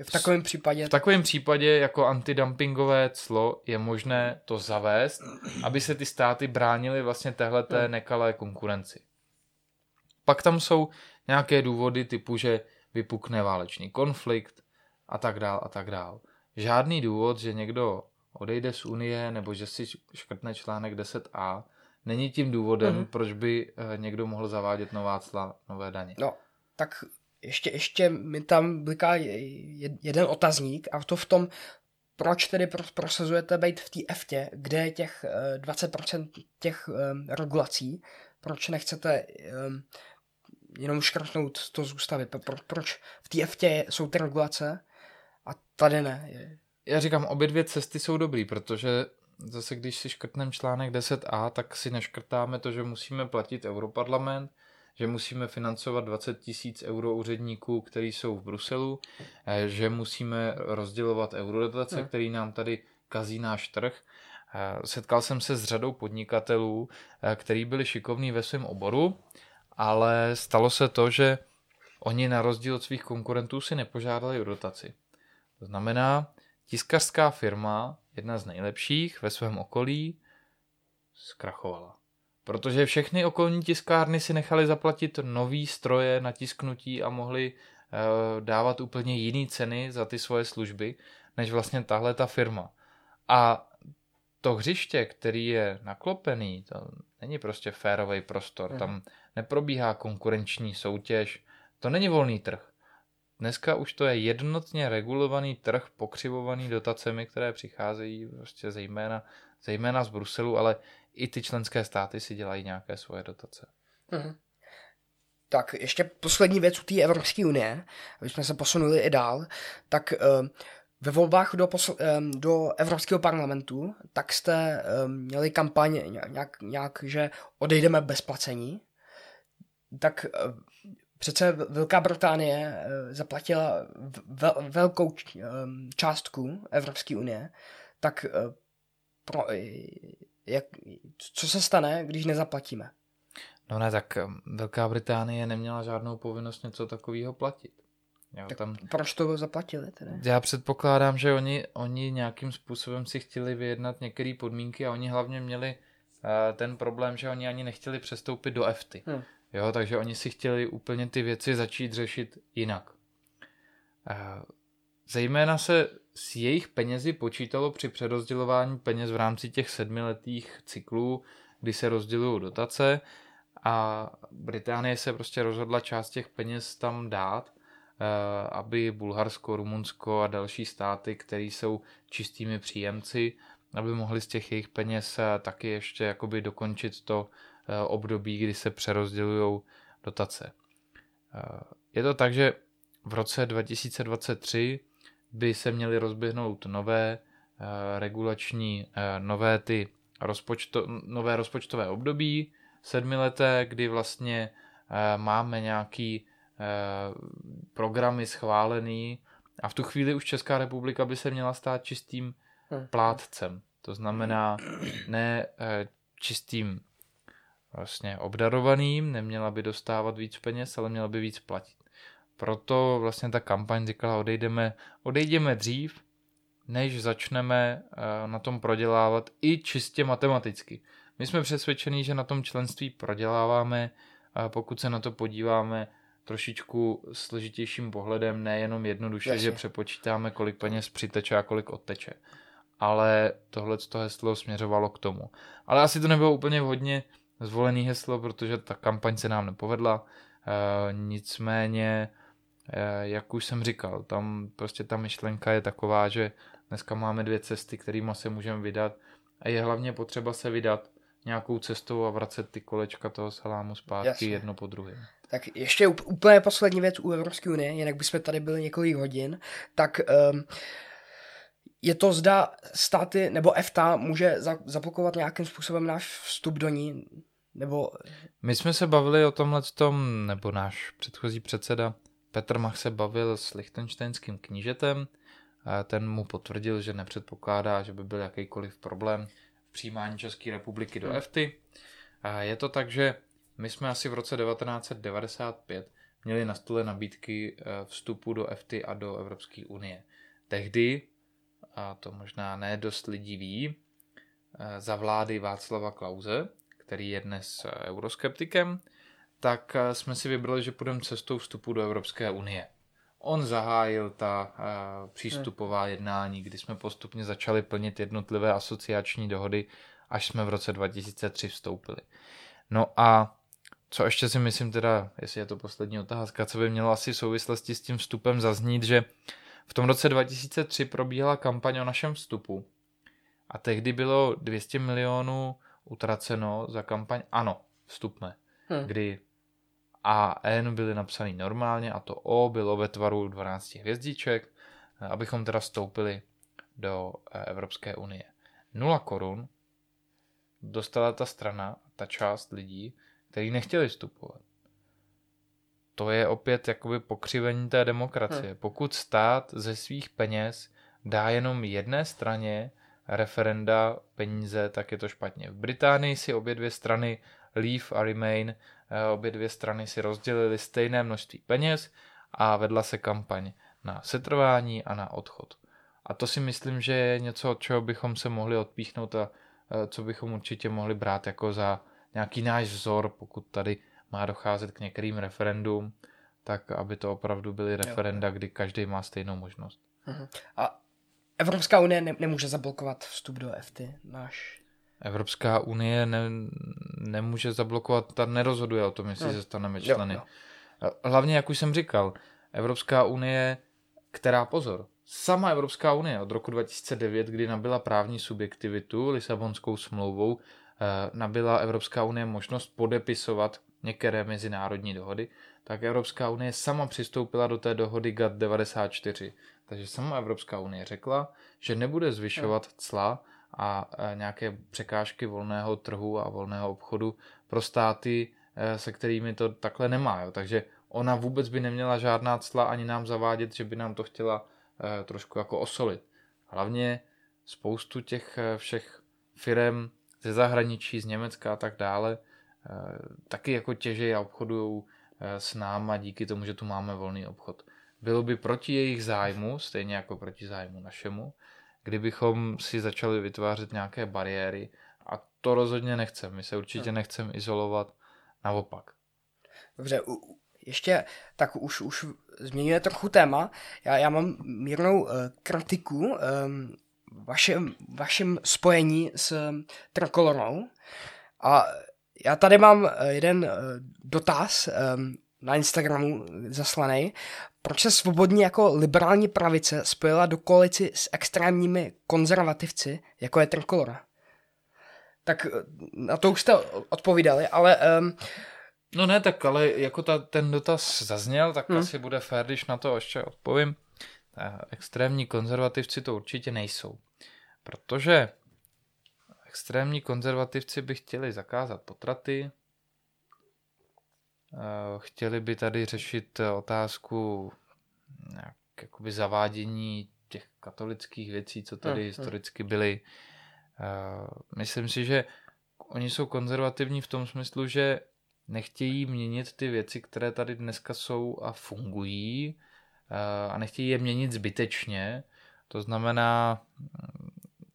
V takovém případě... V takovém případě jako antidumpingové clo je možné to zavést, aby se ty státy bránily vlastně téhleté nekalé konkurenci. Pak tam jsou nějaké důvody typu, že vypukne válečný konflikt a tak dál a tak dál. Žádný důvod, že někdo odejde z Unie nebo že si škrtne článek deset a, není tím důvodem, mm. proč by někdo mohl zavádět nová cla, nové daně. No, tak ještě, ještě mi tam bliká jeden otazník, a to v tom, proč tedy prosazujete být v té EFTě, kde je těch dvacet procent těch um, regulací, proč nechcete um, jenom škrtnout to z ústavy, Pro, proč v té EFTě jsou ty regulace a tady ne. Já říkám, obě dvě cesty jsou dobrý, protože zase když si škrtneme článek deset a, tak si neškrtáme to, že musíme platit Europarlament, že musíme financovat dvacet tisíc euro úředníků, kteří jsou v Bruselu, že musíme rozdělovat eurodotace, hmm. který nám tady kazí náš trh. Setkal jsem se s řadou podnikatelů, kteří byli šikovní ve svém oboru, ale stalo se to, že oni na rozdíl od svých konkurentů si nepožádali o dotaci. To znamená, tiskařská firma, jedna z nejlepších ve svém okolí, zkrachovala. Protože všechny okolní tiskárny si nechaly zaplatit nový stroje na tisknutí a mohly uh, dávat úplně jiné ceny za ty svoje služby, než vlastně tahle ta firma. A to hřiště, který je naklopený, to není prostě férový prostor, hmm. tam neprobíhá konkurenční soutěž, to není volný trh. Dneska už to je jednotně regulovaný trh, pokřivovaný dotacemi, které přicházejí prostě zejména, zejména z Bruselu, ale i ty členské státy si dělají nějaké svoje dotace. Mhm. Tak ještě poslední věc u té Evropské unie, aby jsme se posunuli i dál, tak ve volbách do, posl- do Evropského parlamentu tak jste měli kampaň nějak, nějak, že odejdeme bez placení, tak přece Velká Británie zaplatila vel- velkou částku Evropské unie, tak pro, jak, co se stane, když nezaplatíme? No ne, tak Velká Británie neměla žádnou povinnost něco takového platit. Jo, tak tam... Proč to zaplatili tedy? Já předpokládám, že oni, oni nějakým způsobem si chtěli vyjednat některé podmínky a oni hlavně měli uh, ten problém, že oni ani nechtěli přestoupit do EFTA. Hmm. Jo, takže oni si chtěli úplně ty věci začít řešit jinak. Uh, zejména se s jejich penězi počítalo při přerozdělování peněz v rámci těch sedmiletých cyklů, kdy se rozdělují dotace, a Británie se prostě rozhodla část těch peněz tam dát, aby Bulharsko, Rumunsko a další státy, které jsou čistými příjemci, aby mohli z těch jejich peněz taky ještě jakoby dokončit to období, kdy se přerozdělují dotace. Je to tak, že v roce dva tisíce dvacet tři by se měly rozběhnout nové regulační, nové ty rozpočto, nové rozpočtové období, sedmileté, kdy vlastně máme nějaký programy schválený a v tu chvíli už Česká republika by se měla stát čistým plátcem. To znamená ne čistým vlastně obdarovaným, neměla by dostávat víc peněz, ale měla by víc platit. Proto vlastně ta kampaň říkala, odejdeme, odejdeme dřív, než začneme na tom prodělávat i čistě matematicky. My jsme přesvědčeni, že na tom členství proděláváme, pokud se na to podíváme trošičku složitějším pohledem, nejenom jednoduše, Jasně. že přepočítáme, kolik peněz přiteče a kolik odteče. Ale tohleto heslo směřovalo k tomu. Ale asi to nebylo úplně vhodně zvolený heslo, protože ta kampaň se nám nepovedla. E, nicméně, e, jak už jsem říkal, tam prostě ta myšlenka je taková, že dneska máme dvě cesty, kterýma se můžeme vydat a je hlavně potřeba se vydat nějakou cestou a vracet ty kolečka toho salámu zpátky Jasně. jedno po druhém. Tak ještě úplně poslední věc u Evropské unie, jinak bychom tady byli několik hodin, tak um, je to zda státy, nebo EFTA může za, zablokovat nějakým způsobem náš vstup do ní, nebo... My jsme se bavili o tomhletom, nebo náš předchozí předseda Petr Mach se bavil s lichtenštejnským knížetem, a ten mu potvrdil, že nepředpokládá, že by byl jakýkoliv problém v přijímání České republiky do EFTA. Je to tak, že my jsme asi v roce devatenáct set devadesát pět měli na stole nabídky vstupu do EFTA a do Evropské unie. Tehdy, a to možná ne dost lidí ví, za vlády Václava Klause, který je dnes euroskeptikem, tak jsme si vybrali, že půjdeme cestou vstupu do Evropské unie. On zahájil ta uh, přístupová jednání, kdy jsme postupně začali plnit jednotlivé asociační dohody, až jsme v roce dva tisíce tři vstoupili. No a co ještě si myslím teda, jestli je to poslední otázka, co by mělo asi v souvislosti s tím vstupem zaznít, že v tom roce dva tisíce tři probíhala kampaň o našem vstupu a tehdy bylo dvě stě milionů utraceno za kampaň ano, vstupme, hmm. kdy A N byly napsaný normálně a to O bylo ve tvaru dvanáct hvězdiček, abychom teda vstoupili do Evropské unie. Nula korun dostala ta strana, ta část lidí, kteří nechtěli vstupovat. To je opět jakoby pokřivení té demokracie. Hmm. Pokud stát ze svých peněz dá jenom jedné straně referenda peníze, tak je to špatně. V Británii si obě dvě strany Leave a Remain, obě dvě strany si rozdělily stejné množství peněz a vedla se kampaň na setrvání a na odchod. A to si myslím, že je něco, od čeho bychom se mohli odpíchnout a co bychom určitě mohli brát jako za nějaký náš vzor, pokud tady má docházet k některým referendům, tak aby to opravdu byly referenda, kdy každý má stejnou možnost. A Evropská unie ne- nemůže zablokovat vstup do EFTA náš... Evropská unie ne, nemůže zablokovat, ta nerozhoduje o tom, jestli no. se staneme členy. Jo, jo. Hlavně, jak už jsem říkal, Evropská unie, která pozor, sama Evropská unie od roku dva tisíce devět, kdy nabyla právní subjektivitu Lisabonskou smlouvou, eh, nabyla Evropská unie možnost podepisovat některé mezinárodní dohody, tak Evropská unie sama přistoupila do té dohody gatt devadesát čtyři. Takže sama Evropská unie řekla, že nebude zvyšovat cla a nějaké překážky volného trhu a volného obchodu pro státy, se kterými to takhle nemá. Jo. Takže ona vůbec by neměla žádná cla ani nám zavádět, že by nám to chtěla trošku jako osolit. Hlavně spoustu těch všech firem ze zahraničí, z Německa a tak dále, taky jako těžejí a obchodují s náma díky tomu, že tu máme volný obchod. Bylo by proti jejich zájmu, stejně jako proti zájmu našemu, kdybychom si začali vytvářet nějaké bariéry a to rozhodně nechceme. My se určitě nechceme izolovat, naopak. Dobře, u, ještě tak už, už změňuje trochu téma. Já, já mám mírnou uh, kritiku um, vašem, vašem spojení s Trikolorou a já tady mám jeden dotaz um, na Instagramu zaslaný. Proč se Svobodní jako liberální pravice spojila do koalici s extrémními konzervativci, jako je Trikolora? Tak na to už jste odpovídali, ale... Um... No ne, tak ale jako ta, ten dotaz zazněl, tak hmm. asi bude fér, když na to ještě odpovím. Extrémní konzervativci to určitě nejsou, protože extrémní konzervativci by chtěli zakázat potraty, chtěli by tady řešit otázku nějak, jakoby zavádění těch katolických věcí, co tady hmm. historicky byly. Myslím si, že oni jsou konzervativní v tom smyslu, že nechtějí měnit ty věci, které tady dneska jsou a fungují, a nechtějí je měnit zbytečně. To znamená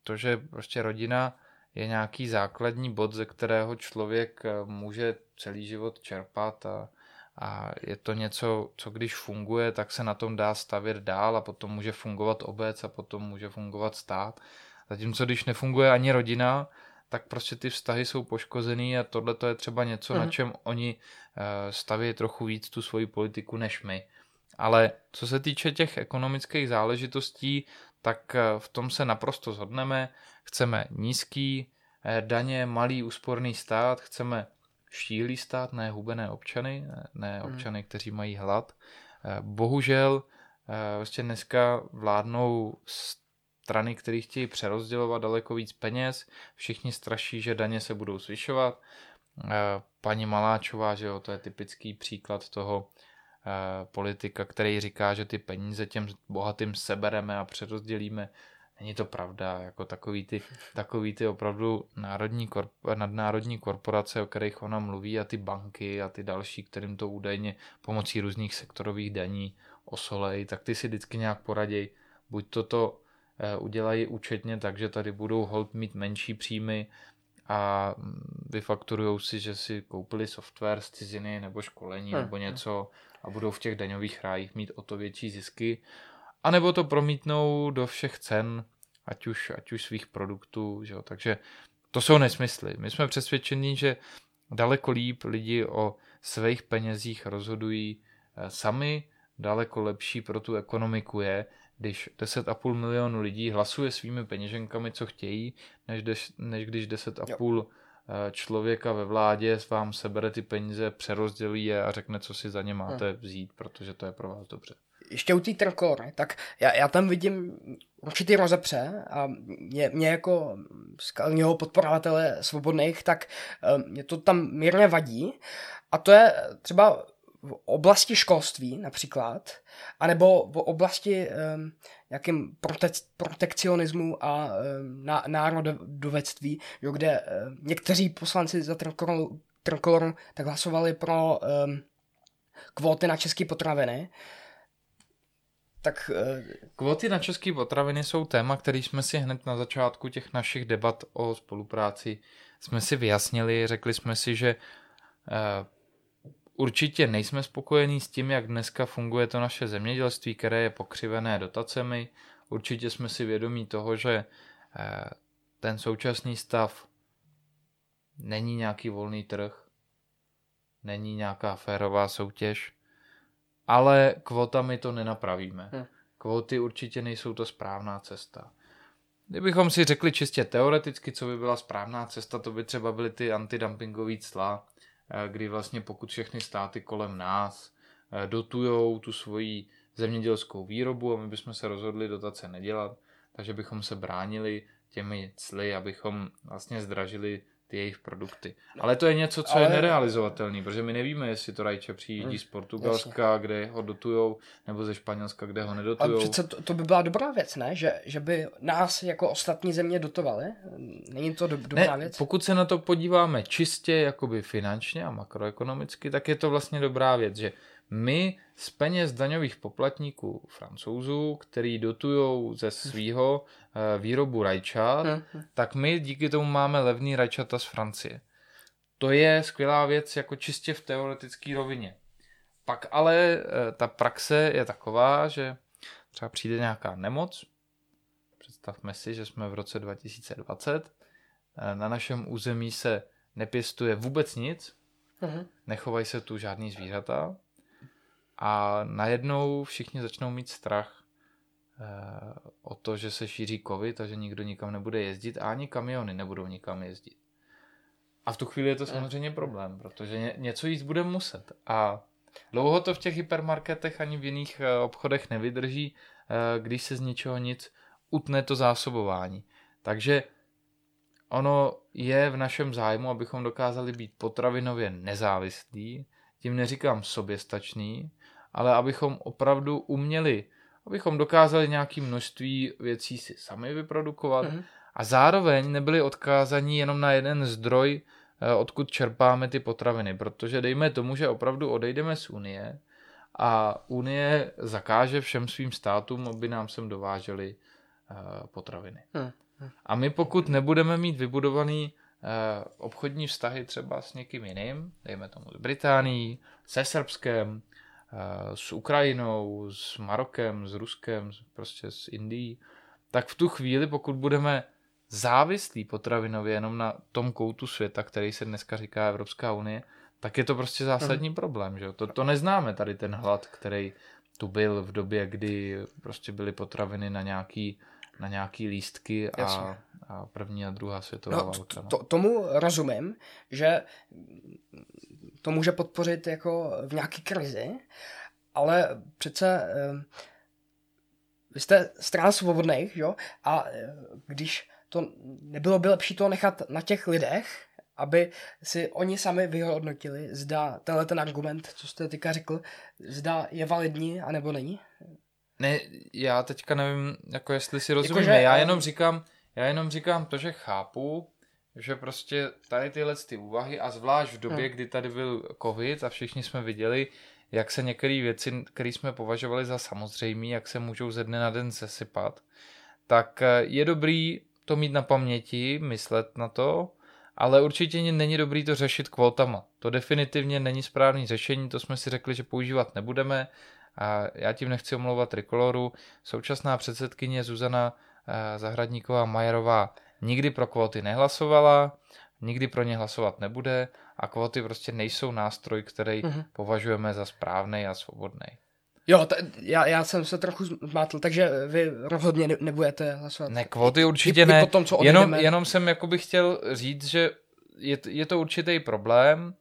to, že prostě rodina je nějaký základní bod, ze kterého člověk může celý život čerpat a, a je to něco, co když funguje, tak se na tom dá stavět dál a potom může fungovat obec a potom může fungovat stát. Zatímco když nefunguje ani rodina, tak prostě ty vztahy jsou poškozený a tohle to je třeba něco, mm. na čem oni staví trochu víc tu svoji politiku než my. Ale co se týče těch ekonomických záležitostí, tak v tom se naprosto shodneme. Chceme nízký daně, malý úsporný stát, chceme štíhlý stát, ne hubené občany, ne občany, kteří mají hlad. Bohužel vlastně dneska vládnou strany, které chtějí přerozdělovat daleko víc peněz. Všichni straší, že daně se budou zvyšovat. Paní Maláčová, že jo, to je typický příklad toho politika, který říká, že ty peníze těm bohatým sebereme a přerozdělíme. Není to pravda, jako takový ty, takový ty opravdu národní korp- nadnárodní korporace, o kterých ona mluví, a ty banky a ty další, kterým to údajně pomocí různých sektorových daní osolejí, tak ty si vždycky nějak poraděj. Buď toto udělají účetně tak, že tady budou hold mít menší příjmy a vyfakturujou si, že si koupili software z ciziny nebo školení hmm. nebo něco a budou v těch daňových rájích mít o to větší zisky. A nebo to promítnou do všech cen, ať už, ať už svých produktů. Že jo? Takže to jsou nesmysly. My jsme přesvědčeni, že daleko líp lidi o svých penězích rozhodují sami, daleko lepší pro tu ekonomiku je, když deset a půl milionu lidí hlasuje svými peněženkami, co chtějí, než, dež, než když deset a půl člověka ve vládě vám sebere ty peníze, přerozdělí je a řekne, co si za ně máte vzít, protože to je pro vás dobře. Ještě u té Trikolory, tak já, já tam vidím určitý rozepře a mě, mě jako skalního podporovatele svobodných, tak mě to tam mírně vadí a to je třeba v oblasti školství například, anebo v oblasti um, nějakým protec- protekcionismu a um, na- národovectví, jo, kde um, někteří poslanci za Trikoloru, Trikoloru tak hlasovali pro um, kvóty na české potraviny. Tak, uh... Kvóty na české potraviny jsou téma, který jsme si hned na začátku těch našich debat o spolupráci jsme si vyjasnili, řekli jsme si, že uh, určitě nejsme spokojení s tím, jak dneska funguje to naše zemědělství, které je pokřivené dotacemi. Určitě jsme si vědomí toho, že ten současný stav není nějaký volný trh, není nějaká férová soutěž, ale kvótami to nenapravíme. Kvóty určitě nejsou to správná cesta. Kdybychom si řekli čistě teoreticky, co by byla správná cesta, to by třeba byly ty antidumpingové cla, kdy vlastně pokud všechny státy kolem nás dotujou tu svoji zemědělskou výrobu a my bychom se rozhodli dotace nedělat, takže bychom se bránili těmi cly, abychom vlastně zdražili ty jejich produkty. Ale to je něco, co ale... je nerealizovatelné, protože my nevíme, jestli to rajče přijíždí z Portugalska, jasně, kde ho dotujou, nebo ze Španělska, kde ho nedotujou. Ale přece to, to by byla dobrá věc, ne? Že, že by nás jako ostatní země dotovaly? Není to do, dobrá ne, věc? Pokud se na to podíváme čistě jakoby finančně a makroekonomicky, tak je to vlastně dobrá věc, že my z peněz daňových poplatníků Francouzů, který dotujou ze svýho výrobu rajčat, tak my díky tomu máme levný rajčata z Francie. To je skvělá věc jako čistě v teoretické rovině. Pak ale ta praxe je taková, že třeba přijde nějaká nemoc. Představme si, že jsme v roce dva tisíce dvacet. Na našem území se nepěstuje vůbec nic. Nechovají se tu žádný zvířata. A najednou všichni začnou mít strach e, o to, že se šíří covid a že nikdo nikam nebude jezdit a ani kamiony nebudou nikam jezdit. A v tu chvíli je to samozřejmě problém, protože ně, něco jíst budeme muset. A dlouho to v těch hypermarketech ani v jiných e, obchodech nevydrží, e, když se z ničeho nic utne to zásobování. Takže ono je v našem zájmu, abychom dokázali být potravinově nezávislí, tím neříkám soběstačný, ale abychom opravdu uměli, abychom dokázali nějaké množství věcí si sami vyprodukovat, mm-hmm, a zároveň nebyli odkázaní jenom na jeden zdroj, odkud čerpáme ty potraviny, protože dejme tomu, že opravdu odejdeme z Unie a Unie zakáže všem svým státům, aby nám sem dováželi potraviny. Mm-hmm. A my pokud nebudeme mít vybudovaný obchodní vztahy třeba s někým jiným, dejme tomu s Británií, se Srbskem, s Ukrajinou, s Marokem, s Ruskem, prostě s Indií, tak v tu chvíli, pokud budeme závislí potravinově jenom na tom koutu světa, který se dneska říká Evropská unie, tak je to prostě zásadní, mm-hmm, problém, že? To, to neznáme tady ten hlad, který tu byl v době, kdy prostě byly potraviny na nějaký na nějaký lístky a, a první a druhá světová válka. No, to, tomu rozumím, že to může podpořit jako v nějaký krizi, ale přece vy jste Strana svobodných, jo? A když to nebylo by lepší to nechat na těch lidech, aby si oni sami vyhodnotili, zda tenhle ten argument, co jste teďka řekl, zda je validní, anebo není? Ne, já teďka nevím, jako jestli si rozumíme, jako, že... já jenom říkám, já jenom říkám to, že chápu, že prostě tady tyhle ty úvahy a zvlášť v době, hmm. kdy tady byl covid a všichni jsme viděli, jak se některé věci, které jsme považovali za samozřejmé, jak se můžou ze dne na den sesypat, tak je dobrý to mít na paměti, myslet na to, ale určitě není dobrý to řešit kvótama. To definitivně není správný řešení, to jsme si řekli, že používat nebudeme. A já tím nechci omlouvat Trikoloru. Současná předsedkyně Zuzana Zahradníková Majerová nikdy pro kvóty nehlasovala, nikdy pro ně hlasovat nebude a kvóty prostě nejsou nástroj, který mm-hmm. považujeme za správný a svobodný. Jo, t- já, já jsem se trochu zmátl, takže vy rozhodně ne- nebudete hlasovat. Ne, kvóty určitě I, ne. I potom, co jenom, jenom jsem jakoby chtěl říct, že je, je to určitý problém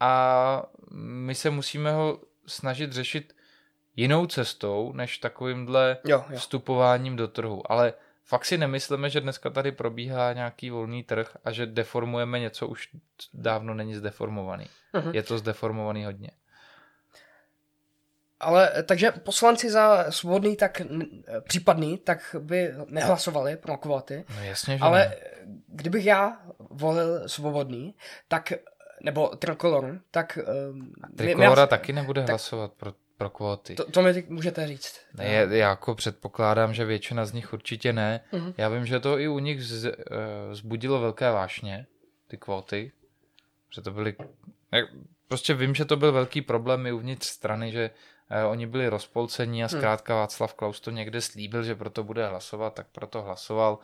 a my se musíme ho snažit řešit jinou cestou, než takovýmhle jo, jo. vstupováním do trhu. Ale fakt si nemyslíme, že dneska tady probíhá nějaký volný trh a že deformujeme něco, už dávno není zdeformovaný. Mhm. Je to zdeformovaný hodně. Ale takže poslanci za svobodný, tak případný, tak by nehlasovali pro kvóty. No jasně, že ale ne. Kdybych já volil svobodný, tak nebo Trikoloru, tak... Trikolora mě, taky nebude tak, hlasovat pro pro kvóty. To, to mi můžete říct. Ne, já, já jako předpokládám, že většina z nich určitě ne. Mm-hmm. Já vím, že to i u nich z, zbudilo velké vášně, ty kvóty. Že to byly... Prostě vím, že to byl velký problém i uvnitř strany, že oni byli rozpolcení a zkrátka Václav Klaus to někde slíbil, že proto bude hlasovat, tak proto hlasoval.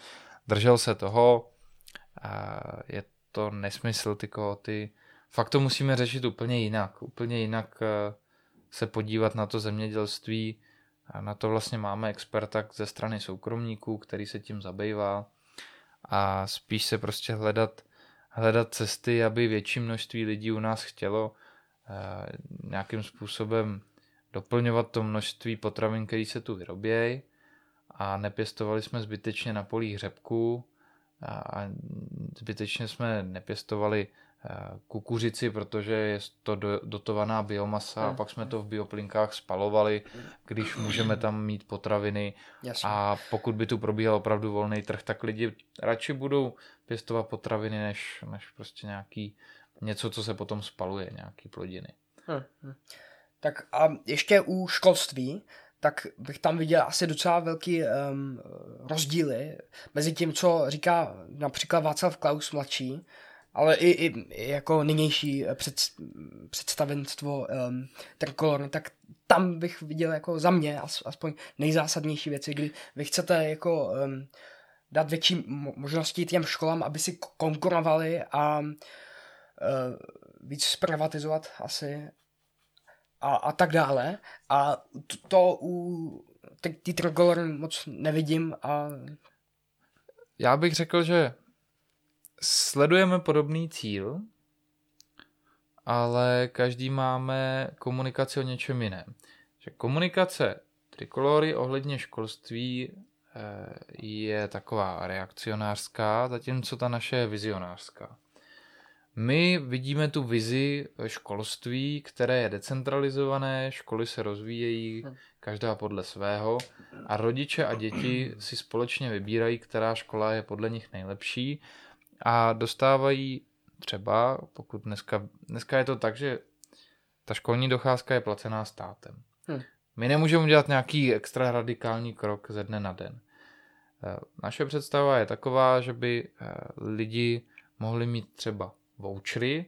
Držel se toho. A je to nesmysl, ty kvóty. Fakt to musíme řešit úplně jinak. Úplně jinak... se podívat na to zemědělství. A na to vlastně máme experta ze strany soukromníků, který se tím zabývá. A spíš se prostě hledat hledat cesty, aby větší množství lidí u nás chtělo nějakým způsobem doplňovat to množství potravin, které se tu vyrobějí, a nepěstovali jsme zbytečně na polích řepku a zbytečně jsme nepěstovali kukuřici, protože je to dotovaná biomasa, a pak jsme to v bioplinkách spalovali, když můžeme tam mít potraviny. Jasně. A pokud by tu probíhal opravdu volný trh, tak lidi radši budou pěstovat potraviny, než, než prostě nějaký něco, co se potom spaluje, nějaký plodiny. Hmm. Tak a ještě u školství, tak bych tam viděl asi docela velký um, rozdíly mezi tím, co říká například Václav Klaus mladší, ale i, i jako nynější před, představenstvo um, Trikolor, tak tam bych viděl jako za mě as, aspoň nejzásadnější věci, kdy vy chcete jako um, dát větší možnosti těm školám, aby si konkurovali a uh, víc zprivatizovat asi a, a tak dále. A to, to u ty Trikolor moc nevidím. A... Já bych řekl, že sledujeme podobný cíl, ale každý máme komunikaci o něčem jiném. Že komunikace Trikolory ohledně školství je taková reakcionářská, zatímco ta naše je vizionářská. My vidíme tu vizi školství, které je decentralizované, školy se rozvíjejí, každá podle svého, a rodiče a děti si společně vybírají, která škola je podle nich nejlepší, a dostávají třeba, pokud dneska, dneska je to tak, že ta školní docházka je placená státem. Hmm. My nemůžeme udělat nějaký extra radikální krok ze dne na den. Naše představa je taková, že by lidi mohli mít třeba vouchery,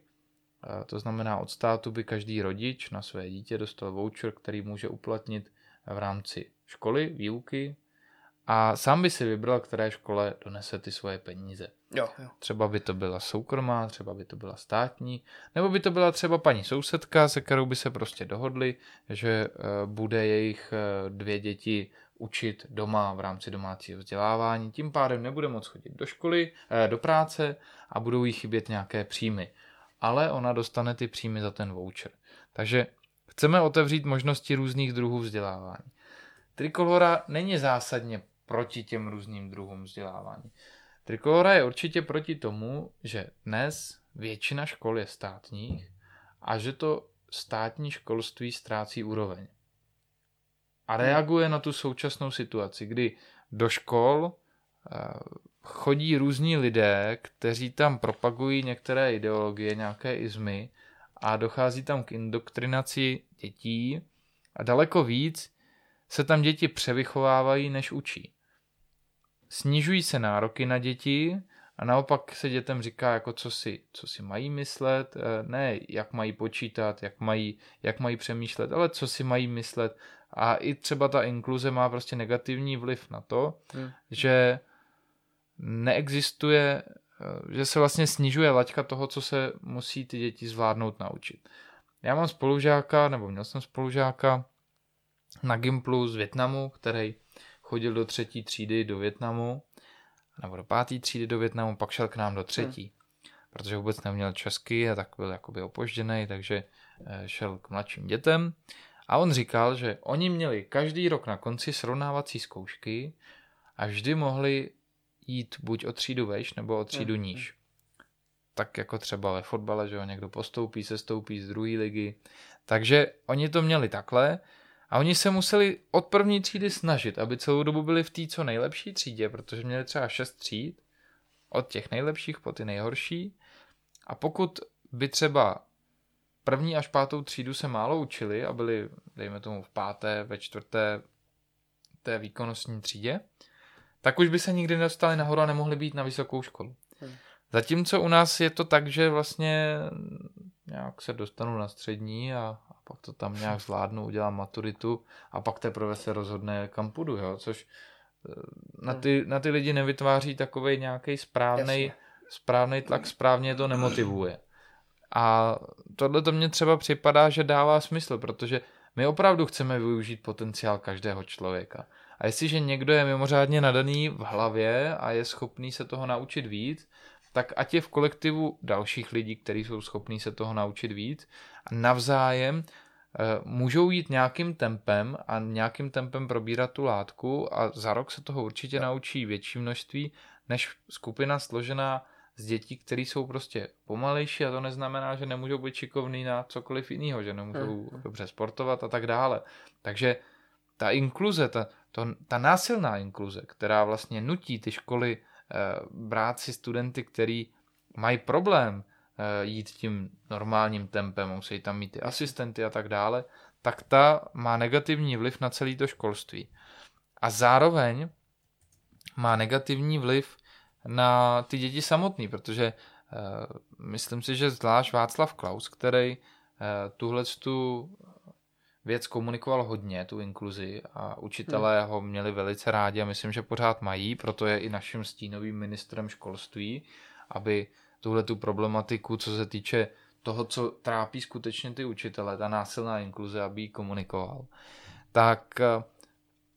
to znamená od státu by každý rodič na své dítě dostal voucher, který může uplatnit v rámci školy, výuky, a sám by si vybral, které škole donese ty svoje peníze. Jo, jo. Třeba by to byla soukromá, třeba by to byla státní, nebo by to byla třeba paní sousedka, se kterou by se prostě dohodli, že bude jejich dvě děti učit doma v rámci domácího vzdělávání. Tím pádem nebude moc chodit do školy, do práce a budou jí chybět nějaké příjmy. Ale ona dostane ty příjmy za ten voucher. Takže chceme otevřít možnosti různých druhů vzdělávání. Trikolora není zásadně proti těm různým druhům vzdělávání. Trikolora je určitě proti tomu, že dnes většina škol je státních a že to státní školství ztrácí úroveň. A reaguje na tu současnou situaci, kdy do škol chodí různí lidé, kteří tam propagují některé ideologie, nějaké izmy, a dochází tam k indoktrinaci dětí a daleko víc se tam děti převychovávají, než učí. Snižují se nároky na děti a naopak se dětem říká, jako co si, co si mají myslet, ne jak mají počítat, jak mají, jak mají přemýšlet, ale co si mají myslet. A i třeba ta inkluze má prostě negativní vliv na to, hmm. že neexistuje, že se vlastně snižuje laťka toho, co se musí ty děti zvládnout naučit. Já mám spolužáka, nebo měl jsem spolužáka na Gimplu z Vietnamu, který chodil do třetí třídy do Vietnamu, nebo do páté třídy do Vietnamu, pak šel k nám do třetí. Hmm. Protože vůbec neměl česky a tak byl jakoby opožděnej, takže šel k mladším dětem. A on říkal, že oni měli každý rok na konci srovnávací zkoušky a vždy mohli jít buď o třídu vejš, nebo o třídu hmm. níž. Tak jako třeba ve fotbale, že ho někdo postoupí, sestoupí z druhé ligy. Takže oni to měli takhle. A oni se museli od první třídy snažit, aby celou dobu byli v té co nejlepší třídě, protože měli třeba šest tříd, od těch nejlepších po ty nejhorší. A pokud by třeba první až pátou třídu se málo učili a byli, dejme tomu, v páté, ve čtvrté té výkonnostní třídě, tak už by se nikdy nedostali nahoru a nemohli být na vysokou školu. Hmm. Zatímco u nás je to tak, že vlastně nějak se dostanu na střední a pak to tam nějak zvládnu, udělám maturitu a pak teprve se rozhodne, kam půjdu, jo? Což na ty, na ty lidi nevytváří takovej nějaký správnej, správnej tlak, správně to nemotivuje. A tohle to mně třeba připadá, že dává smysl, protože my opravdu chceme využít potenciál každého člověka. A jestliže někdo je mimořádně nadaný v hlavě a je schopný se toho naučit víc, tak ať je v kolektivu dalších lidí, kteří jsou schopní se toho naučit víc, a navzájem můžou jít nějakým tempem a nějakým tempem probírat tu látku a za rok se toho určitě naučí větší množství, než skupina složená z dětí, které jsou prostě pomalejší, a to neznamená, že nemůžou být šikovný na cokoliv jiného, že nemůžou hmm. dobře sportovat a tak dále. Takže ta inkluze, ta, to, ta násilná inkluze, která vlastně nutí ty školy eh, brát si studenty, který mají problém eh, jít tím normálním tempem, musí tam mít ty asistenty a tak dále, tak ta má negativní vliv na celé to školství. A zároveň má negativní vliv na ty děti samotný, protože uh, myslím si, že zvlášť Václav Klaus, který uh, tuhle tu věc komunikoval hodně, tu inkluzi, a učitelé hmm. ho měli velice rádi a myslím, že pořád mají, proto je i naším stínovým ministrem školství, aby tuhle tu problematiku, co se týče toho, co trápí skutečně ty učitele, ta násilná inkluze, aby ji komunikoval. Tak uh,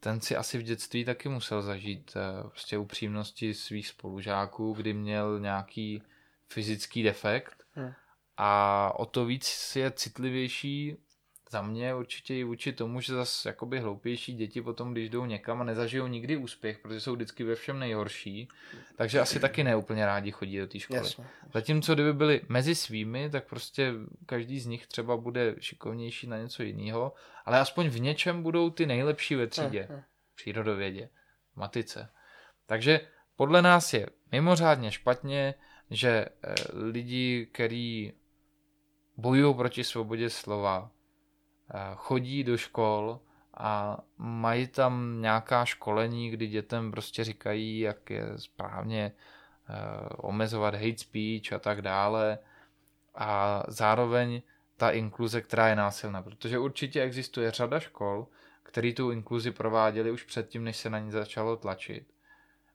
ten si asi v dětství taky musel zažít prostě upřímnosti svých spolužáků, kdy měl nějaký fyzický defekt hmm. a o to víc je citlivější za mě určitě i vůči tomu, že zase jakoby hloupější děti potom, když jdou někam a nezažijou nikdy úspěch, protože jsou vždycky ve všem nejhorší, takže asi taky neúplně rádi chodí do té školy. Jasně. Zatímco kdyby byli mezi svými, tak prostě každý z nich třeba bude šikovnější na něco jiného, ale aspoň v něčem budou ty nejlepší ve třídě, v přírodovědě, v matice. Takže podle nás je mimořádně špatně, že lidi, kteří bojují proti svobodě slova, chodí do škol a mají tam nějaká školení, kdy dětem prostě říkají, jak je správně omezovat hate speech a tak dále, a zároveň ta inkluze, která je násilná, protože určitě existuje řada škol, které tu inkluzi prováděly už předtím, než se na ní začalo tlačit.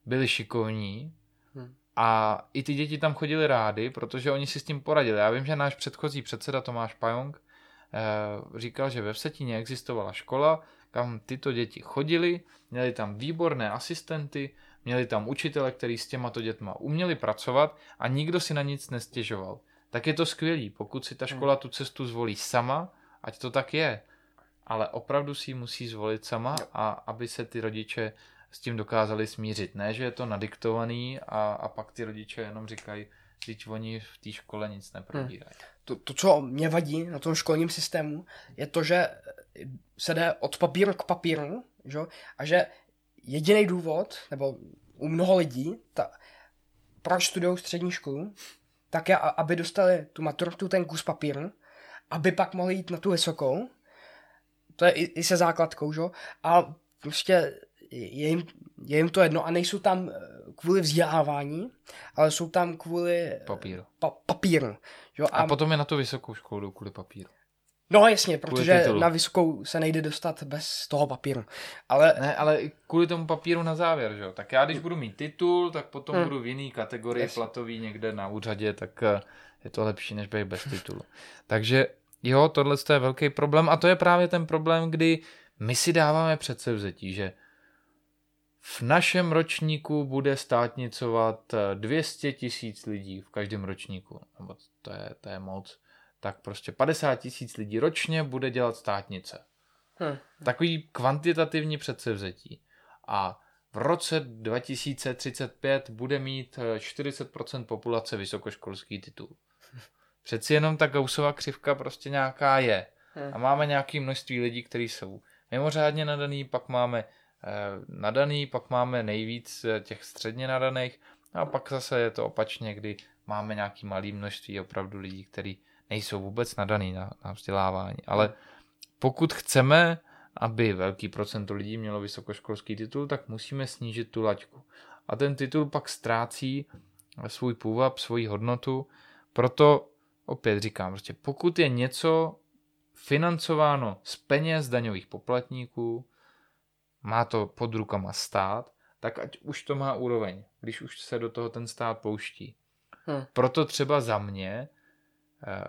Byli šikovní a i ty děti tam chodili rádi, protože oni si s tím poradili. Já vím, že náš předchozí předseda Tomáš Pajong říkal, že ve Vsetině existovala škola, kam tyto děti chodili, měli tam výborné asistenty, měli tam učitele, který s těmato dětma uměli pracovat a nikdo si na nic nestěžoval. Tak je to skvělý, pokud si ta škola tu cestu zvolí sama, ať to tak je, ale opravdu si ji musí zvolit sama, a aby se ty rodiče s tím dokázali smířit. Ne, že je to nadiktovaný a, a pak ty rodiče jenom říkají, když oni v té škole nic neprobírají. Hmm. To, to, co mě vadí na tom školním systému, je to, že se jde od papíru k papíru, že? A že jediný důvod, nebo u mnoho lidí, ta, proč studují střední školu, tak je, aby dostali tu maturitu, ten kus papíru, aby pak mohli jít na tu vysokou. To je i, i se základkou, že? A prostě je jim, je jim to jedno a nejsou tam kvůli vzdělávání, ale jsou tam kvůli papíru. Pa, papíru jo? A, a potom je na tu vysokou školu kvůli papíru. No jasně, protože na vysokou se nejde dostat bez toho papíru. Ale ne, ale kvůli tomu papíru na závěr, že jo. Tak já když budu mít titul, tak potom hmm. budu v jiný kategorii jasně. platový někde na úřadě, tak je to lepší, než bych bez titulu. Takže jo, tohle je velký problém a to je právě ten problém, kdy my si dáváme předsevzetí, že v našem ročníku bude státnicovat dvě stě tisíc lidí v každém ročníku. Nebo to je, to je moc. Tak prostě padesát tisíc lidí ročně bude dělat státnice. Hmm. Takový kvantitativní předsevzetí. A v roce dva tisíce třicet pět bude mít čtyřicet procent populace vysokoškolský titul. Přeci jenom ta Gaussova křivka prostě nějaká je. Hmm. A máme nějaké množství lidí, kteří jsou mimořádně nadaný, pak máme nadaný, pak máme nejvíc těch středně nadaných a pak zase je to opačně, kdy máme nějaký malý množství opravdu lidí, kteří nejsou vůbec nadaný na, na vzdělávání. Ale pokud chceme, aby velký procento lidí mělo vysokoškolský titul, tak musíme snížit tu laťku. A ten titul pak ztrácí svůj půvab, svoji hodnotu. Proto opět říkám, prostě pokud je něco financováno z peněz daňových poplatníků, má to pod rukama stát, tak ať už to má úroveň, když už se do toho ten stát pouští. Hmm. Proto třeba za mě eh,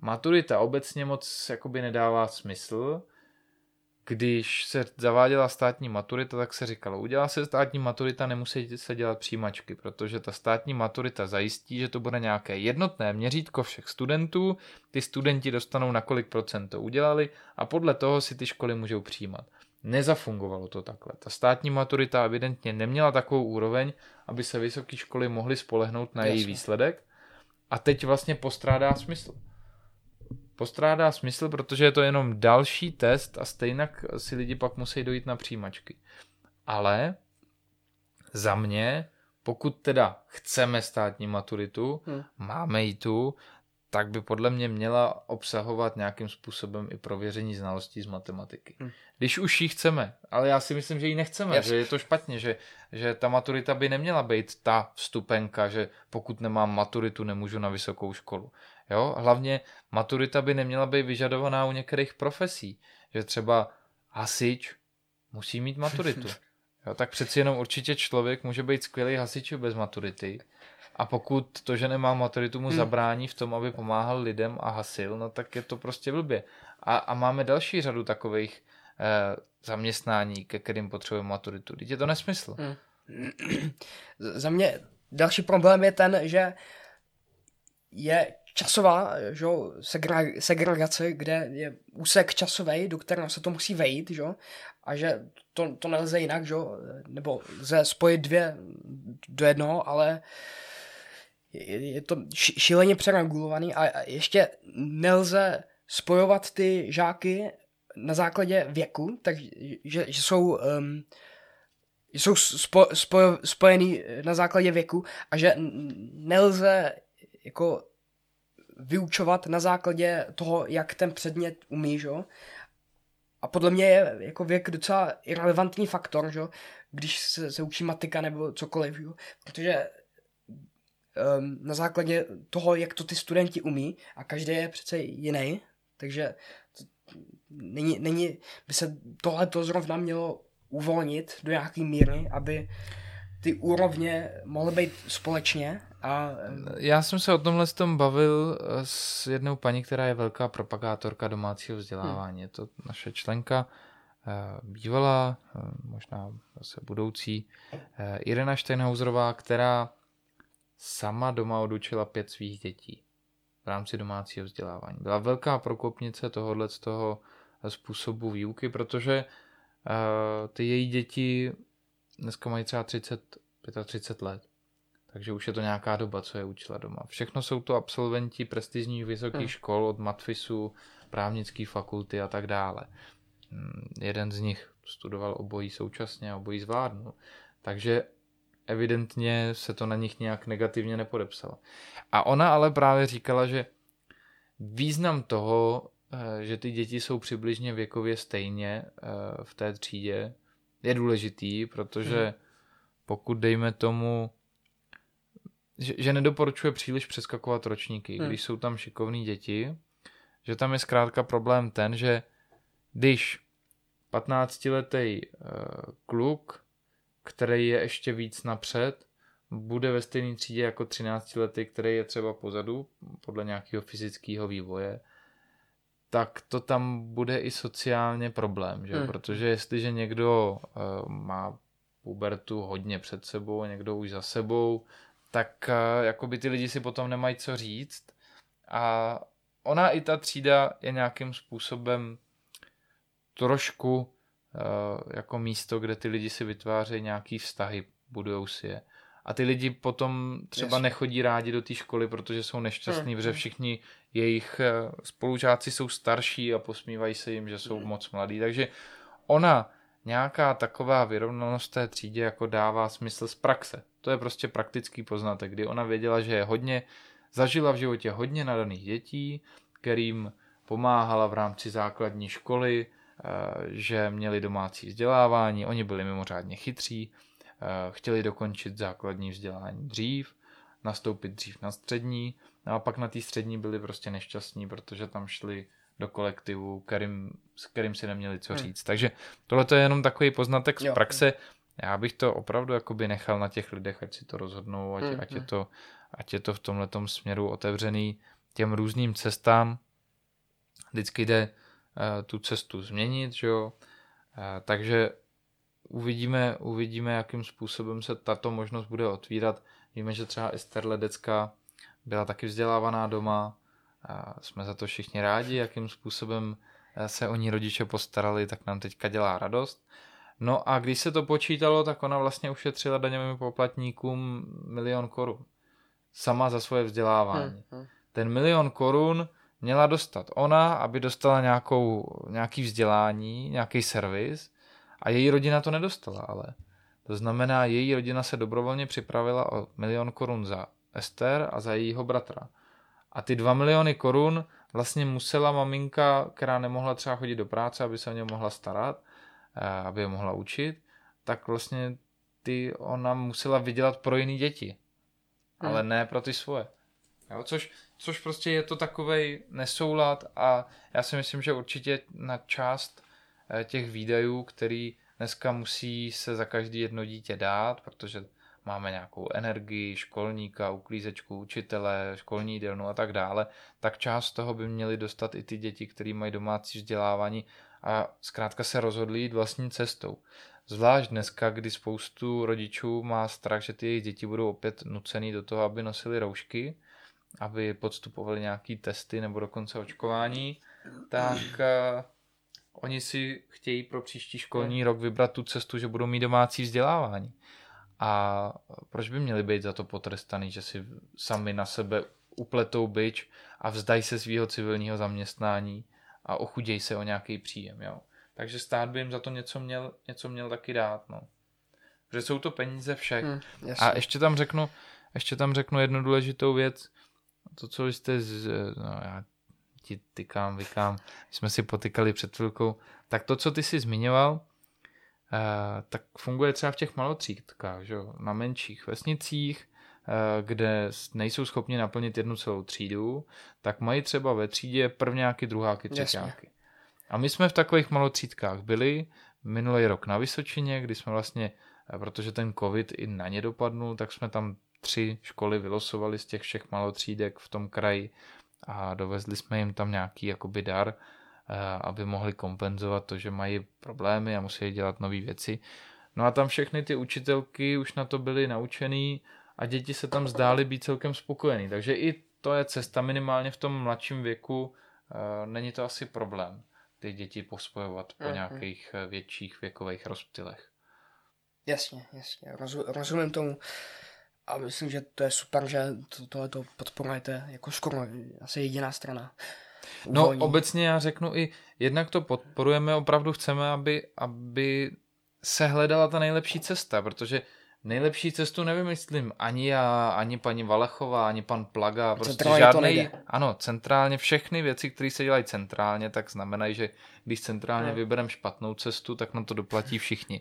maturita obecně moc jakoby nedává smysl, když se zaváděla státní maturita, tak se říkalo, udělá se státní maturita, nemusí se dělat přijímačky, protože ta státní maturita zajistí, že to bude nějaké jednotné měřítko všech studentů, ty studenti dostanou na kolik procent to udělali a podle toho si ty školy můžou přijímat. Nezafungovalo to takhle. Ta státní maturita evidentně neměla takovou úroveň, aby se vysoké školy mohly spolehnout na Jasně. její výsledek a teď vlastně postrádá smysl. Postrádá smysl, protože je to jenom další test a stejně si lidi pak musí dojít na přijímačky. Ale za mě, pokud teda chceme státní maturitu, hmm. máme ji tu, tak by podle mě měla obsahovat nějakým způsobem i prověření znalostí z matematiky. Hmm. Když už ji chceme, ale já si myslím, že ji nechceme, Jasně. že je to špatně, že, že ta maturita by neměla být ta vstupenka, že pokud nemám maturitu, nemůžu na vysokou školu. Jo? Hlavně maturita by neměla být vyžadovaná u některých profesí, že třeba hasič musí mít maturitu. Jo? Tak přeci jenom určitě člověk může být skvělý hasič bez maturity. A pokud to, že nemá maturitu, mu hmm. zabrání v tom, aby pomáhal lidem a hasil, no tak je to prostě blbě. A, a máme další řadu takových eh, zaměstnání, ke kterým potřebujeme maturitu. Teď je to nesmysl. Hmm. Za mě další problém je ten, že je časová že, segre, segregace, kde je úsek časový, do kterého se to musí vejít, že, a že to, to nelze jinak, že, nebo lze spojit dvě do jednoho, ale je, je to šíleně přeregulovaný a ještě nelze spojovat ty žáky na základě věku, takže že jsou... Um, jsou spo, spoj, spojený na základě věku a že nelze jako vyučovat na základě toho, jak ten předmět umí, že? A podle mě je jako věk docela irrelevantní faktor, že? Když se, se učí matika nebo cokoliv, že? Protože um, na základě toho, jak to ty studenti umí a každý je přece jiný, takže to, není, není, by se tohleto zrovna mělo uvolnit do nějaký míry, aby ty úrovně mohly být společně. A... Já jsem se o tomhle s tom bavil s jednou paní, která je velká propagátorka domácího vzdělávání. Hmm. Je to naše členka, bývalá, možná zase budoucí, Irena Steinhauserová, která sama doma odučila pět svých dětí v rámci domácího vzdělávání. Byla velká prokopnice tohohle z toho způsobu výuky, protože ty její děti dneska mají třeba třicet, třicet pět let. Takže už je to nějaká doba, co je učila doma. Všechno jsou to absolventi prestižních vysokých hmm. škol od matfisu, právnické fakulty a tak dále. Jeden z nich studoval obojí současně a obojí zvládnul. Takže evidentně se to na nich nějak negativně nepodepsalo. A ona ale právě říkala, že význam toho, že ty děti jsou přibližně věkově stejně v té třídě, je důležitý, protože hmm. pokud dejme tomu, že, že nedoporučuje příliš přeskakovat ročníky, hmm. když jsou tam šikovní děti, že tam je zkrátka problém ten, že když patnáctiletý kluk, který je ještě víc napřed, bude ve stejné třídě jako třináctiletý, který je třeba pozadu, podle nějakého fyzického vývoje, tak to tam bude i sociálně problém, že? Hmm. Protože jestliže někdo uh, má pubertu hodně před sebou a někdo už za sebou, tak uh, jakoby ty lidi si potom nemají co říct a ona i ta třída je nějakým způsobem trošku uh, jako místo, kde ty lidi si vytvářejí nějaký vztahy, budujou si je. A ty lidi potom třeba Jasně. nechodí rádi do té školy, protože jsou nešťastní, hmm. protože všichni jejich spolužáci jsou starší a posmívají se jim, že jsou hmm. moc mladí. Takže ona nějaká taková vyrovnanost té třídě jako dává smysl z praxe. To je prostě praktický poznatek, kdy ona věděla, že je hodně, zažila v životě hodně nadaných dětí, kterým pomáhala v rámci základní školy, že měli domácí vzdělávání, oni byli mimořádně chytří, chtěli dokončit základní vzdělání dřív, nastoupit dřív na střední, a pak na té střední byli prostě nešťastní, protože tam šli do kolektivu, kterým, s kterým si neměli co říct. Hmm. Takže tohle je jenom takový poznatek jo. z praxe. Já bych to opravdu jakoby nechal na těch lidech, ať si to rozhodnou, ať, hmm. ať, je, to, ať je to v tomhletom směru otevřený těm různým cestám. Vždycky jde uh, tu cestu změnit, že jo? Takže uvidíme, uvidíme, jakým způsobem se tato možnost bude otvírat. Víme, že třeba i Sterledecka byla taky vzdělávaná doma. Jsme za to všichni rádi, jakým způsobem se o ní rodiče postarali, tak nám teďka dělá radost. No a když se to počítalo, tak ona vlastně ušetřila daňovým poplatníkům milion korun. Sama za svoje vzdělávání. Hmm. Ten milion korun měla dostat ona, aby dostala nějakou, nějaký vzdělání, nějaký servis, a její rodina to nedostala, ale. To znamená, její rodina se dobrovolně připravila o milion korun za Ester a za jejího bratra. A ty dva miliony korun vlastně musela maminka, která nemohla třeba chodit do práce, aby se o ně mohla starat, aby je mohla učit, tak vlastně ty ona musela vydělat pro jiný děti. Hmm. Ale ne pro ty svoje. Jo, což, což prostě je to takovej nesoulad a já si myslím, že určitě na část těch výdajů, který dneska musí se za každý jedno dítě dát, protože máme nějakou energii, školníka, uklízečku, učitele, školní jídelnu a tak dále, tak část toho by měly dostat i ty děti, které mají domácí vzdělávání a zkrátka se rozhodli jít vlastní cestou. Zvlášť dneska, kdy spoustu rodičů má strach, že ty jejich děti budou opět nucený do toho, aby nosili roušky, aby podstupovali nějaké testy nebo dokonce očkování, tak uh, oni si chtějí pro příští školní rok vybrat tu cestu, že budou mít domácí vzdělávání. A proč by měli být za to potrestaný, že si sami na sebe upletou bič a vzdají se svého civilního zaměstnání a ochudějí se o nějaký příjem, jo? Takže stát by jim za to něco měl, něco měl taky dát, no. Protože jsou to peníze všech. Hmm, a ještě tam řeknu, ještě tam řeknu jednu důležitou věc. To, co jste, z, no já ti tykám, vykám, jsme si potykali před chvilkou. Tak to, co ty jsi zmiňoval, eh, tak funguje třeba v těch malotřídkách, že jo? Na menších vesnicích, eh, kde nejsou schopni naplnit jednu celou třídu, tak mají třeba ve třídě prvňáky, druháky, třeťáky. A my jsme v takových malotřídkách byli minulý rok na Vysočině, kdy jsme vlastně, protože ten covid i na ně dopadnul, tak jsme tam tři školy vylosovali z těch všech malotřídek v tom kraji a dovezli jsme jim tam nějaký jakoby dar, aby mohli kompenzovat to, že mají problémy a musí dělat nové věci. No a tam všechny ty učitelky už na to byly naučený a děti se tam zdály být celkem spokojený. Takže i to je cesta minimálně v tom mladším věku, není to asi problém. Ty děti pospojovat po mm-hmm. nějakých větších věkových rozptylech. Jasně, jasně. Rozu, rozumím tomu a myslím, že to je super, že to, tohleto podporujete jako skoro asi jediná strana. Uvolní. No obecně já řeknu i, jednak to podporujeme, opravdu chceme, aby, aby se hledala ta nejlepší cesta, protože nejlepší cestu nevymyslím ani já, ani paní Valachová, ani pan Plaga, prostě žádnej, ano, centrálně všechny věci, které se dělají centrálně, tak znamenají, že když centrálně no. vybereme špatnou cestu, tak na to doplatí všichni.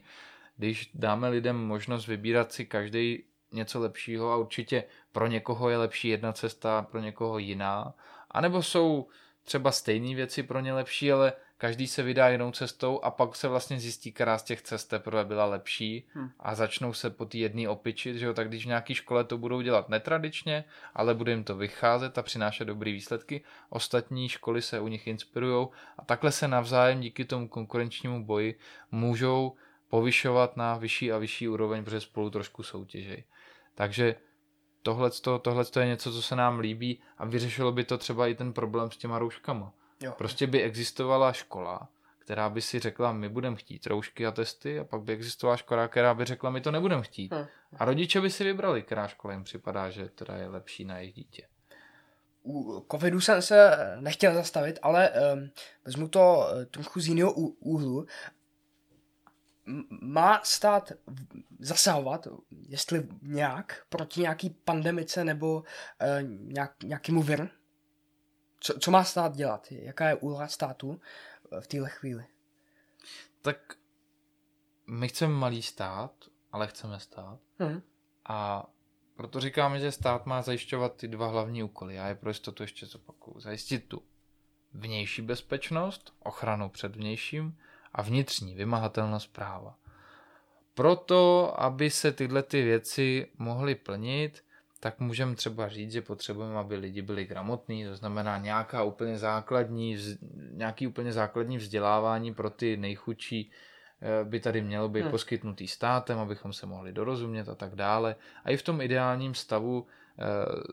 Když dáme lidem možnost vybírat si každý něco lepšího, a určitě pro někoho je lepší jedna cesta, pro někoho jiná, anebo jsou třeba stejné věci pro ně lepší, ale každý se vydá jinou cestou a pak se vlastně zjistí, která z těch cest teprve byla lepší a začnou se po té jedné opičit, že jo, tak když v nějaké škole to budou dělat netradičně, ale bude jim to vycházet a přinášet dobrý výsledky, ostatní školy se u nich inspirujou a takhle se navzájem díky tomu konkurenčnímu boji můžou povyšovat na vyšší a vyšší úroveň, protože spolu trošku soutěžejí. Takže tohleto, tohleto je něco, co se nám líbí a vyřešilo by to třeba i ten problém s těma rouškama. Jo. Prostě by existovala škola, která by si řekla, my budeme chtít roušky a testy, a pak by existovala škola, která by řekla, my to nebudeme chtít. Hmm. A rodiče by si vybrali, která škola jim připadá, že teda je lepší na jejich dítě. U covidu jsem se nechtěl zastavit, ale um, vezmu to trochu z jiného úhlu. Má stát zasahovat, jestli nějak, proti nějaký pandemice nebo uh, nějak, nějakému viru? Co, co má stát dělat? Jaká je úloha státu v téhle chvíli? Tak my chceme malý stát, ale chceme stát. Hmm. A proto říkáme, že stát má zajišťovat ty dva hlavní úkoly. Já je pro jistotu ještě zopakuju. Zajistit tu vnější bezpečnost, ochranu před vnějším a vnitřní vymahatelnost práva. Proto, aby se tyhle ty věci mohly plnit, tak můžeme třeba říct, že potřebujeme, aby lidi byli gramotní, to znamená nějaká úplně základní, nějaký úplně základní vzdělávání pro ty nejchudší by tady mělo být hmm. poskytnutý státem, abychom se mohli dorozumět a tak dále. A i v tom ideálním stavu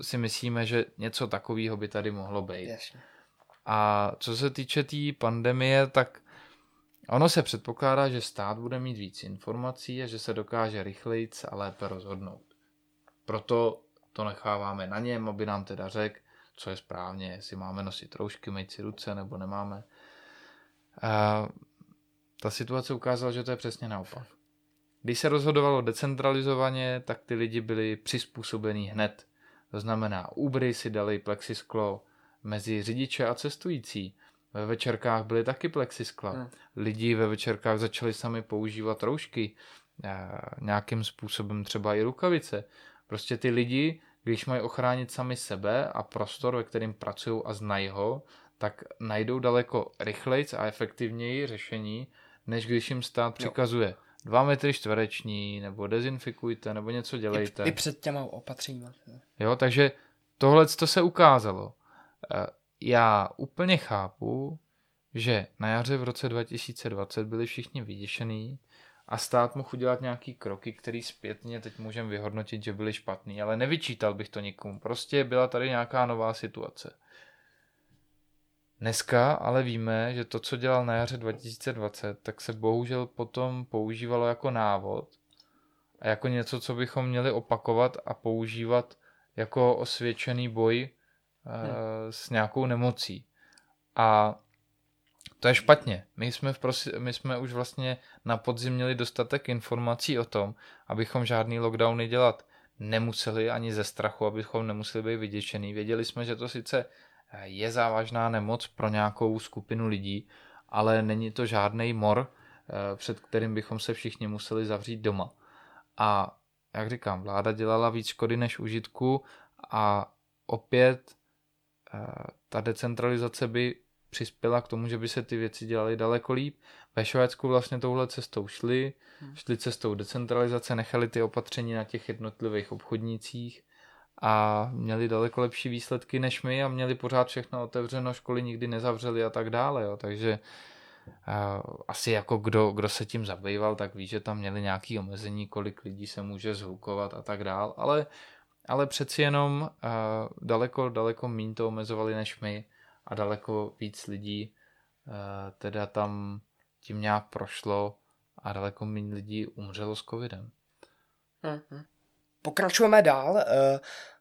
si myslíme, že něco takového by tady mohlo být. Jasně. A co se týče té tý pandemie, tak ono se předpokládá, že stát bude mít víc informací a že se dokáže rychleji a lépe rozhodnout. Proto to necháváme na něm, aby nám teda řekl, co je správně, jestli máme nosit roušky, myjt si ruce nebo nemáme. A ta situace ukázala, že to je přesně naopak. Když se rozhodovalo decentralizovaně, tak ty lidi byli přizpůsobení hned. To znamená, Ubery si dali plexisklo mezi řidiče a cestující. Ve večerkách byly taky plexiskla. Hmm. Lidi ve večerkách začali sami používat roušky, nějakým způsobem třeba i rukavice. Prostě ty lidi, když mají ochránit sami sebe a prostor, ve kterým pracují a znají ho, tak najdou daleko rychleji a efektivněji řešení, než když jim stát přikazuje jo. dva metry čtvereční, nebo dezinfikujte, nebo něco dělejte. I, i před těma opatřeníma. Jo, takže tohle to se ukázalo. Já úplně chápu, že na jaře v roce dva tisíce dvacet byli všichni vyděšený a stát mohl udělat nějaký kroky, který zpětně teď můžeme vyhodnotit, že byly špatný, ale nevyčítal bych to nikomu. Prostě byla tady nějaká nová situace. Dneska ale víme, že to, co dělal na jaře dva tisíce dvacet, tak se bohužel potom používalo jako návod a jako něco, co bychom měli opakovat a používat jako osvědčený boj hmm. s nějakou nemocí. A to je špatně. My jsme, v prosi- my jsme už vlastně na podzim měli dostatek informací o tom, abychom žádný lockdowny dělat nemuseli ani ze strachu, abychom nemuseli být vyděšený. Věděli jsme, že to sice je závažná nemoc pro nějakou skupinu lidí, ale není to žádný mor, před kterým bychom se všichni museli zavřít doma. A jak říkám, vláda dělala víc škody než užitku a opět ta decentralizace by přispěla k tomu, že by se ty věci dělaly daleko líp. Ve Švédsku vlastně touhle cestou šli, šli cestou decentralizace, nechali ty opatření na těch jednotlivých obchodnících a měli daleko lepší výsledky než my a měli pořád všechno otevřeno, školy nikdy nezavřeli a tak dále. Jo. Takže uh, asi jako kdo, kdo se tím zabýval, tak ví, že tam měli nějaké omezení, kolik lidí se může zhlukovat a tak dále, ale, ale přeci jenom uh, daleko, daleko míň to omezovali než my a daleko víc lidí uh, teda tam tím nějak prošlo a daleko míň lidí umřelo s covidem. Mm-hmm. Pokračujeme dál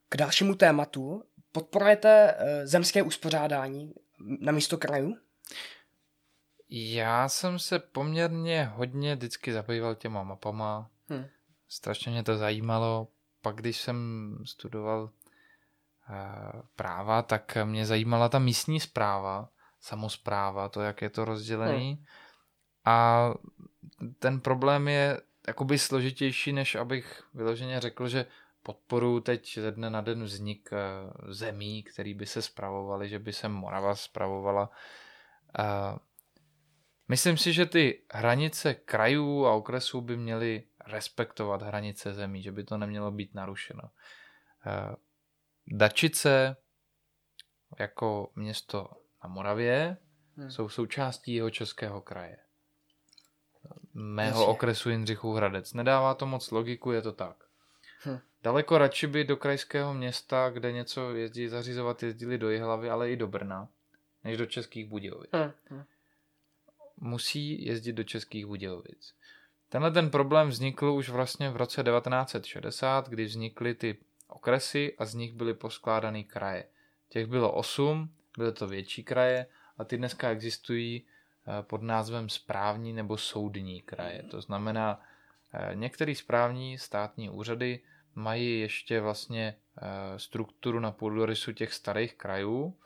k dalšímu tématu. Podporujete zemské uspořádání na místo krajů? Já jsem se poměrně hodně vždycky zabýval těma mapama. Hmm. Strašně mě to zajímalo. Pak když jsem studoval práva, tak mě zajímala ta místní správa, samospráva, to, jak je to rozdělený. Hmm. A ten problém je jakoby složitější, než abych vyloženě řekl, že podporuji teď ze dne na den vznik zemí, který by se spravovaly, že by se Morava spravovala. Myslím si, že ty hranice krajů a okresů by měly respektovat hranice zemí, že by to nemělo být narušeno. Dačice jako město na Moravě hmm. jsou součástí jeho českého kraje. Mého Jasně. okresu Jindřichův Hradec. Nedává to moc logiku, je to tak. Hm. Daleko radši by do krajského města, kde něco jezdí zařizovat, jezdili do Jihlavy, ale i do Brna, než do Českých Budějovic. Hm. Musí jezdit do Českých Budějovic. Tenhle ten problém vznikl už vlastně v roce devatenáct set šedesát, kdy vznikly ty okresy a z nich byly poskládané kraje. Těch bylo osm, byly to větší kraje a ty dneska existují pod názvem správní nebo soudní kraje. To znamená, některé správní státní úřady mají ještě vlastně strukturu na půdorysu těch starých krajů,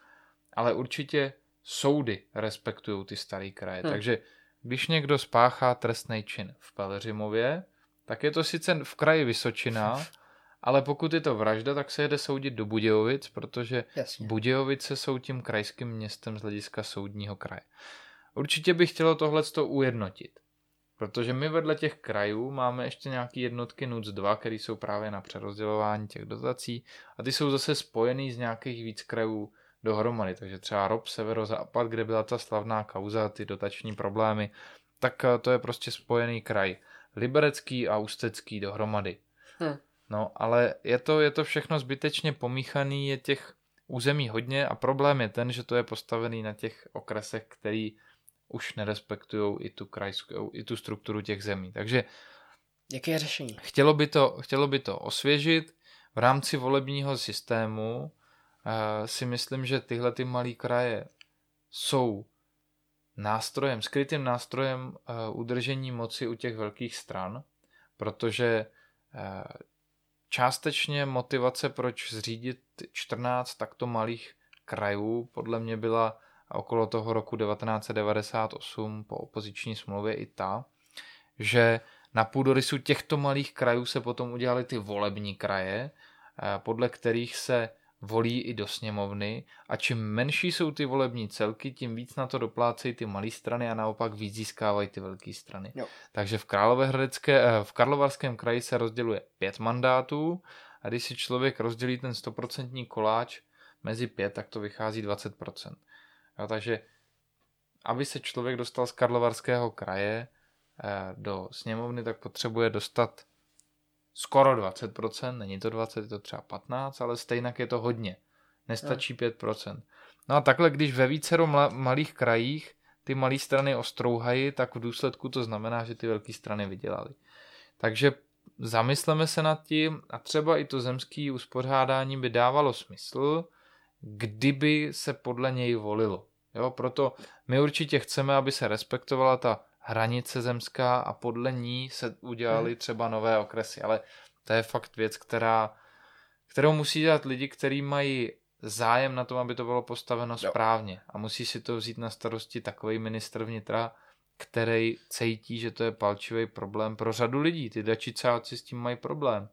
ale určitě soudy respektují ty staré kraje. Hmm. Takže když někdo spáchá trestný čin v Pelhřimově, tak je to sice v kraji Vysočina, ale pokud je to vražda, tak se jede soudit do Budějovic, protože Jasně. Budějovice jsou tím krajským městem z hlediska soudního kraje. Určitě bych chtělo tohleto ujednotit, protože my vedle těch krajů máme ještě nějaké jednotky N U C dva, které jsou právě na přerozdělování těch dotací a ty jsou zase spojený z nějakých víc krajů dohromady, takže třeba R O P Severozápad, kde byla ta slavná kauza, ty dotační problémy tak to je prostě spojený kraj. Liberecký a Ústecký dohromady. Hmm. No, ale je to, je to všechno zbytečně pomíchaný, je těch území hodně a problém je ten, že to je postavený na těch okresech, který už nerespektujou i tu krajskou, i tu strukturu těch zemí. Takže jaké je řešení? Chtělo by to, chtělo by to osvěžit v rámci volebního systému. E, si myslím, že tyhle ty malé kraje jsou nástrojem, skrytým nástrojem e, udržení moci u těch velkých stran, protože e, částečně motivace, proč zřídit čtrnáct takto malých krajů, podle mě byla okolo toho roku devatenáct set devadesát osm po opoziční smlouvě i ta, že na půdorysu těchto malých krajů se potom udělaly ty volební kraje, podle kterých se volí i do sněmovny, a čím menší jsou ty volební celky, tím víc na to doplácejí ty malé strany a naopak víc získávají ty velké strany. Jo. Takže v Královéhradecké, v Karlovarském kraji se rozděluje pět mandátů a když si člověk rozdělí ten sto procent koláč mezi pět, tak to vychází dvacet procent. Jo, takže aby se člověk dostal z Karlovarského kraje do sněmovny, tak potřebuje dostat skoro dvacet procent, není to dvacet, je to třeba patnáct, ale stejnak je to hodně. Nestačí pět procent. No a takhle, když ve vícero malých krajích ty malé strany ostrouhají, tak v důsledku to znamená, že ty velké strany vydělaly. Takže zamysleme se nad tím a třeba i to zemské uspořádání by dávalo smysl, kdyby se podle něj volilo. Jo, proto my určitě chceme, aby se respektovala ta hranice zemská a podle ní se udělaly třeba nové okresy, ale to je fakt věc, která, kterou musí dělat lidi, kteří mají zájem na tom, aby to bylo postaveno správně, a musí si to vzít na starosti takový ministr vnitra, který cítí, že to je palčivý problém pro řadu lidí. Ty dačicáci s tím mají problém.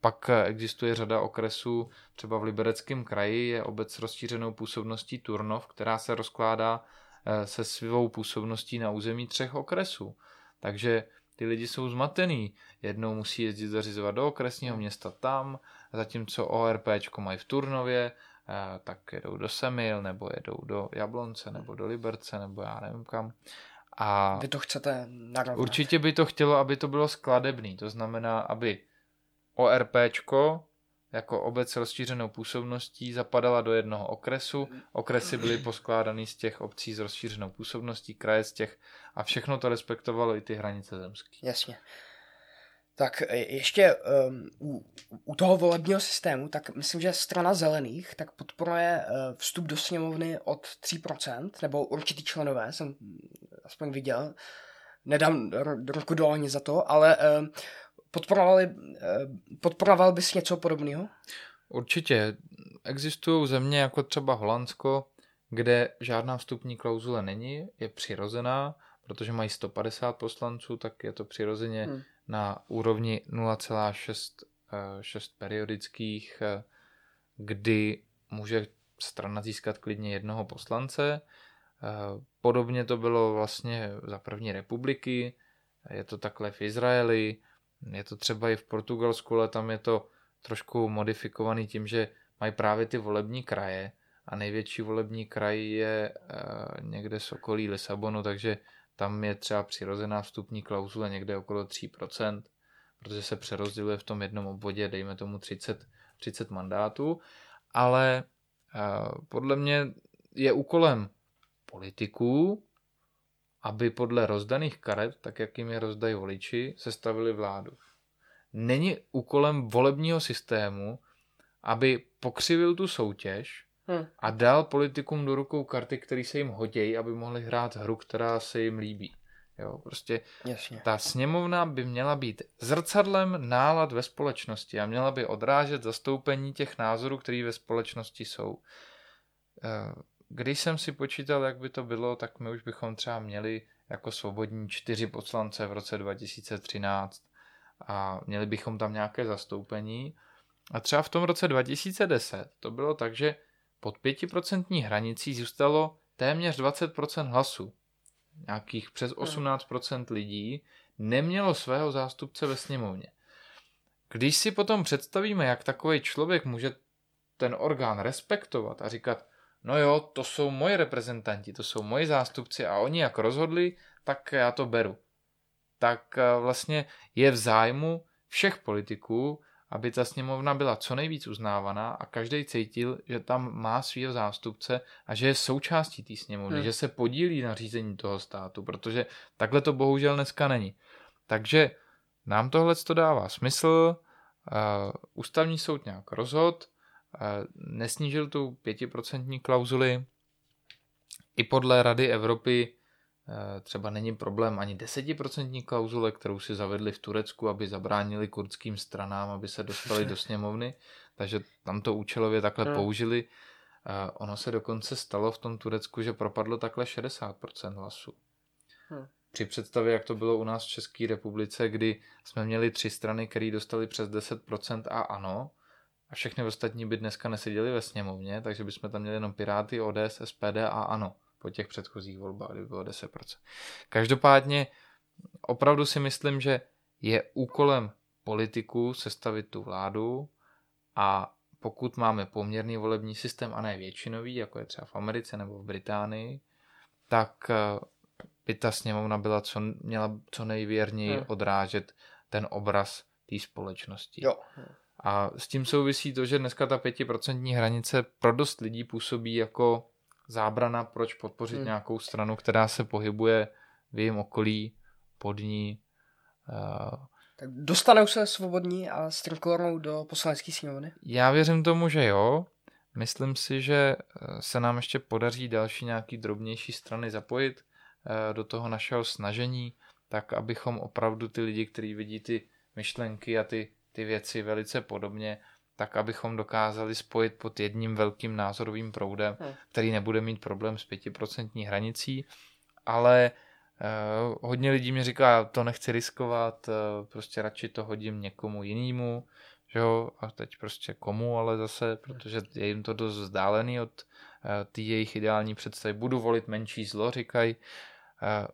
Pak existuje řada okresů, třeba v Libereckém kraji je obec s rozšířenou působností Turnov, která se rozkládá se svou působností na území třech okresů. Takže ty lidi jsou zmatený. Jednou musí jezdit zařizovat do okresního města tam, zatímco ORPčko mají v Turnově, tak jedou do Semil, nebo jedou do Jablonce, nebo do Liberce, nebo já nevím kam. A vy to chcete narovnat. Určitě by to chtělo, aby to bylo skladebný. To znamená, aby ORPčko jako obec s rozšířenou působností zapadala do jednoho okresu, okresy byly poskládaný z těch obcí s rozšířenou působností, kraje z těch, a všechno to respektovalo i ty hranice zemské. Jasně. Tak ještě um, u, u toho volebního systému, tak myslím, že strana zelených tak podporuje uh, vstup do sněmovny od tří procent, nebo určitý členové, jsem aspoň viděl, nedám ruku dolní za to, ale uh, podporoval bys něco podobného? Určitě. Existují země jako třeba Holandsko, kde žádná vstupní klauzule není, je přirozená, protože mají sto padesát poslanců, tak je to přirozeně hmm. na úrovni nula celá šest periodických, kdy může strana získat klidně jednoho poslance. Podobně to bylo vlastně za první republiky, je to takhle v Izraeli, je to třeba i v Portugalsku, ale tam je to trošku modifikovaný tím, že mají právě ty volební kraje a největší volební kraj je někde z okolí Lisabonu, takže tam je třeba přirozená vstupní klauzule někde okolo tří procent, protože se přerozděluje v tom jednom obvodě, dejme tomu třicet, třicet mandátů, ale podle mě je úkolem politiků, aby podle rozdaných karet, tak jak jim je rozdají voliči, sestavili vládu. Není úkolem volebního systému, aby pokřivil tu soutěž hmm. a dal politikům do rukou karty, které se jim hodí, aby mohli hrát hru, která se jim líbí. Jo, prostě jasně. Ta sněmovna by měla být zrcadlem nálad ve společnosti a měla by odrážet zastoupení těch názorů, které ve společnosti jsou. Když jsem si počítal, jak by to bylo, tak my už bychom třeba měli jako Svobodní čtyři poslance v roce dva tisíce třináct a měli bychom tam nějaké zastoupení. A třeba v tom roce dva tisíce deset to bylo tak, že pod pětiprocentní hranicí zůstalo téměř dvacet procent hlasů. Nějakých přes osmnáct procent lidí nemělo svého zástupce ve sněmovně. Když si potom představíme, jak takový člověk může ten orgán respektovat a říkat: no jo, to jsou moji reprezentanti, to jsou moji zástupci a oni jak rozhodli, tak já to beru. Tak vlastně je v zájmu všech politiků, aby ta sněmovna byla co nejvíc uznávaná a každý cítil, že tam má svýho zástupce a že je součástí té sněmovny, hmm. že se podílí na řízení toho státu, protože takhle to bohužel dneska není. Takže nám tohle to dává smysl, uh, ústavní soud nějak rozhodl, uh, nesnížil tu pětiprocentní klauzuli, i podle Rady Evropy třeba není problém ani desetiprocentní klauzule, kterou si zavedli v Turecku, aby zabránili kurdským stranám, aby se dostali do sněmovny, takže tam to účelově takhle no. použili. Ono se dokonce stalo v tom Turecku, že propadlo takhle šedesát procent hlasů. Hmm. Při představě, jak to bylo u nás v České republice, kdy jsme měli tři strany, které dostaly přes deset procent a ano, a všechny ostatní by dneska neseděli ve sněmovně, takže bychom tam měli jenom Piráty, O D S, S P D a ano. Po těch předchozích volbách, kdy bylo deset procent. Každopádně opravdu si myslím, že je úkolem politiků sestavit tu vládu a pokud máme poměrný volební systém a ne většinový, jako je třeba v Americe nebo v Británii, tak by ta sněmovna byla co, měla co nejvěrněji hmm. odrážet ten obraz té společnosti. Jo. A s tím souvisí to, že dneska ta pětiprocentní hranice pro dost lidí působí jako zábrana, proč podpořit hmm. nějakou stranu, která se pohybuje v jejím okolí, pod ní. Uh... Tak dostanou se Svobodní a s Trikolorou do poslanecké sněmovny? Já věřím tomu, že jo. Myslím si, že se nám ještě podaří další nějaký drobnější strany zapojit uh, do toho našeho snažení, tak abychom opravdu ty lidi, kteří vidí ty myšlenky a ty, ty věci velice podobně, tak abychom dokázali spojit pod jedním velkým názorovým proudem, hmm. který nebude mít problém s pětiprocentní hranicí, ale uh, hodně lidí mi říká, to nechci riskovat, uh, prostě radši to hodím někomu jinému, že jo, a teď prostě komu, ale zase, protože je jim to dost vzdálený od uh, ty jejich ideální představy, budu volit menší zlo, říkají. Uh,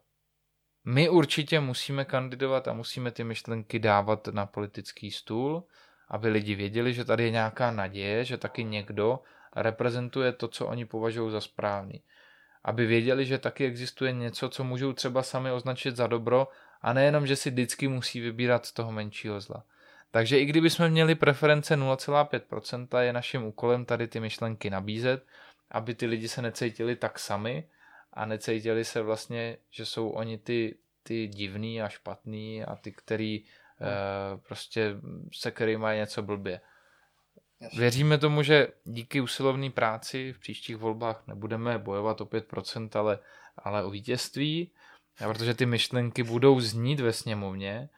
my určitě musíme kandidovat a musíme ty myšlenky dávat na politický stůl, aby lidi věděli, že tady je nějaká naděje, že taky někdo reprezentuje to, co oni považují za správný. Aby věděli, že taky existuje něco, co můžou třeba sami označit za dobro a nejenom, že si vždycky musí vybírat z toho menšího zla. Takže i kdybychom měli preference nula celá pět procenta, je naším úkolem tady ty myšlenky nabízet, aby ty lidi se necítili tak sami a necítili se vlastně, že jsou oni ty, ty divný a špatný a ty, který Uh, prostě se který má něco blbě. Jasně. Věříme tomu, že díky usilovné práci v příštích volbách nebudeme bojovat o pět procent, ale, ale o vítězství, protože ty myšlenky budou znít ve sněmovně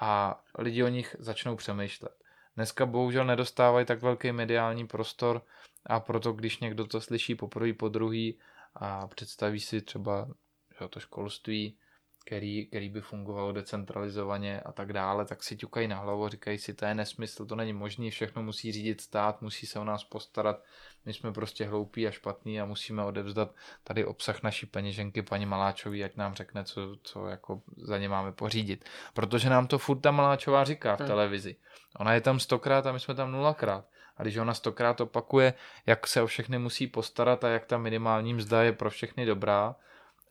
a lidi o nich začnou přemýšlet. Dneska bohužel nedostávají tak velký mediální prostor a proto, když někdo to slyší poprvé, podruhý a představí si třeba že to školství, Který, který by fungovalo decentralizovaně a tak dále, tak si ťukají na hlavu, říkají si, to je nesmysl, to není možný, všechno musí řídit stát, musí se o nás postarat, my jsme prostě hloupí a špatní a musíme odevzdat tady obsah naší peněženky paní Maláčový, ať nám řekne, co, co jako za ně máme pořídit. Protože nám to furt ta Maláčová říká v televizi. Ona je tam stokrát a my jsme tam nulakrát. A když ona stokrát opakuje, jak se o všechny musí postarat a jak ta minimální mzda je pro všechny dobrá,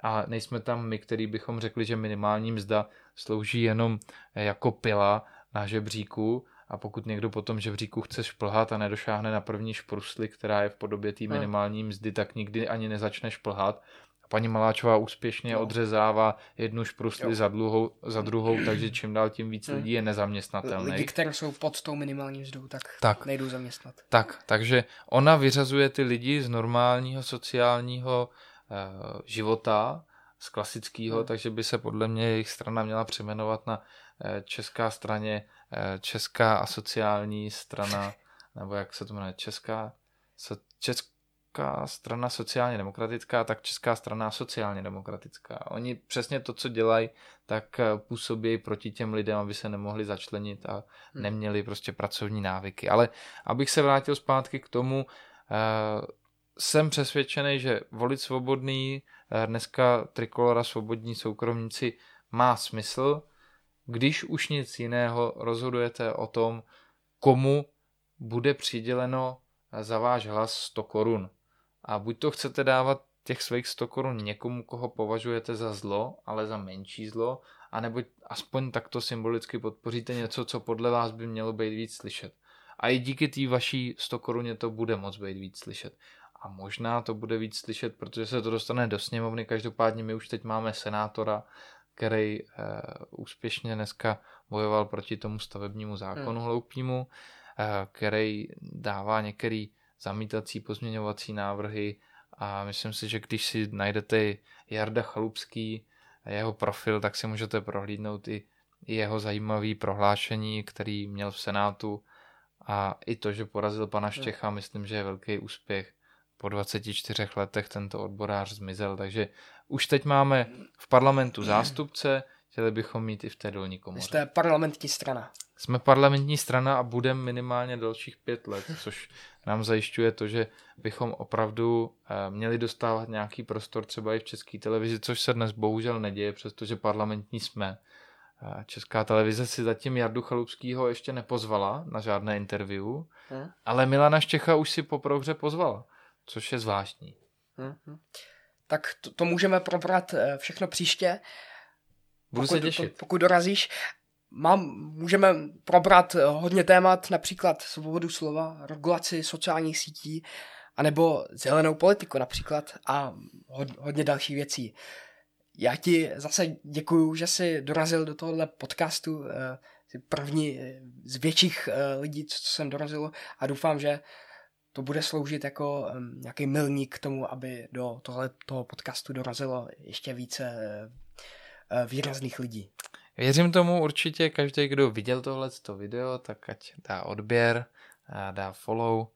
a nejsme tam my, který bychom řekli, že minimální mzda slouží jenom jako pila na žebříku a pokud někdo po tom žebříku chce šplhat a nedošáhne na první šprusli, která je v podobě té minimální mzdy, tak nikdy ani nezačne šplhat. A paní Maláčová úspěšně jo. odřezává jednu šprusli za, dluhou, za druhou, takže čím dál tím víc lidí je nezaměstnatelných. Lidi, které jsou pod tou minimální mzdou, tak, tak nejdou zaměstnat. Tak, takže ona vyřazuje ty lidi z normálního sociálního života, z klasického, hmm. takže by se podle mě jejich strana měla přejmenovat na česká straně, česká asociální strana, nebo jak se to jmenuje, česká, so, česká strana sociálně demokratická, tak česká strana sociálně demokratická. Oni přesně to, co dělají, tak působí proti těm lidem, aby se nemohli začlenit a hmm. neměli prostě pracovní návyky. Ale abych se vrátil zpátky k tomu, jsem přesvědčený, že volit Svobodný, dneska Trikolora, Svobodní, Soukromníci, má smysl, když už nic jiného, rozhodujete o tom, komu bude přiděleno za váš hlas sto korun. A buď to chcete dávat těch svých sto korun někomu, koho považujete za zlo, ale za menší zlo, anebo aspoň takto symbolicky podpoříte něco, co podle vás by mělo být víc slyšet. A i díky té vaší sto koruně to bude moc být víc slyšet. A možná to bude víc slyšet, protože se to dostane do sněmovny. Každopádně my už teď máme senátora, který e, úspěšně dneska bojoval proti tomu stavebnímu zákonu hmm. hloupnímu, e, který dává některé zamítací pozměňovací návrhy. A myslím si, že když si najdete Jarda Chalupský, jeho profil, tak si můžete prohlídnout i jeho zajímavé prohlášení, který měl v Senátu. A i to, že porazil pana Štěcha, myslím, že je velký úspěch. Po dvaceti čtyřech letech tento odborář zmizel, takže už teď máme v parlamentu zástupce, chtěli bychom mít i v té dolní komoře. Jste parlamentní strana. Jsme parlamentní strana a budeme minimálně dalších pět let, což nám zajišťuje to, že bychom opravdu měli dostávat nějaký prostor třeba i v České televizi, což se dnes bohužel neděje, přestože parlamentní jsme. Česká televize si zatím Jardu Chalupskýho ještě nepozvala na žádné interview, hmm. ale Milana Štěcha už si po prohře pozvala, což je zvláštní. Hmm. Tak to, to můžeme probrat všechno příště. Budu pokud, se těšit. Pokud dorazíš, mám, můžeme probrat hodně témat, například svobodu slova, regulaci sociálních sítí, anebo zelenou politiku například a hodně dalších věcí. Já ti zase děkuju, že jsi dorazil do tohohle podcastu, jsi první z větších lidí, co jsem dorazil, a doufám, že to bude sloužit jako nějaký milník k tomu, aby do tohoto podcastu dorazilo ještě více výrazných lidí. Věřím tomu určitě, každý, kdo viděl tohleto video, tak ať dá odběr, dá follow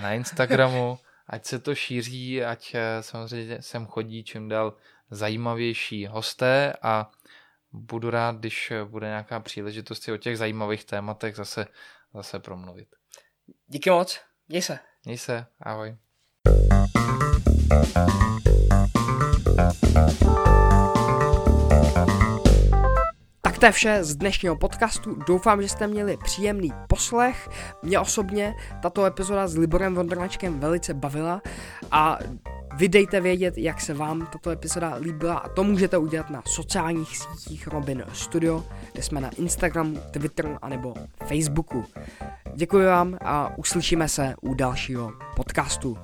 na Instagramu, ať se to šíří, ať samozřejmě sem chodí čím dál zajímavější hosté, a budu rád, když bude nějaká příležitost o těch zajímavých tématech zase, zase promluvit. Díky moc, měj se. Měj se, ahoj. To je vše z dnešního podcastu, doufám, že jste měli příjemný poslech. Mě osobně tato epizoda s Liborem Vondráčkem velice bavila a vy dejte vědět, jak se vám tato epizoda líbila, a to můžete udělat na sociálních sítích Robin Studio, kde jsme na Instagramu, Twitteru anebo Facebooku. Děkuji vám a uslyšíme se u dalšího podcastu.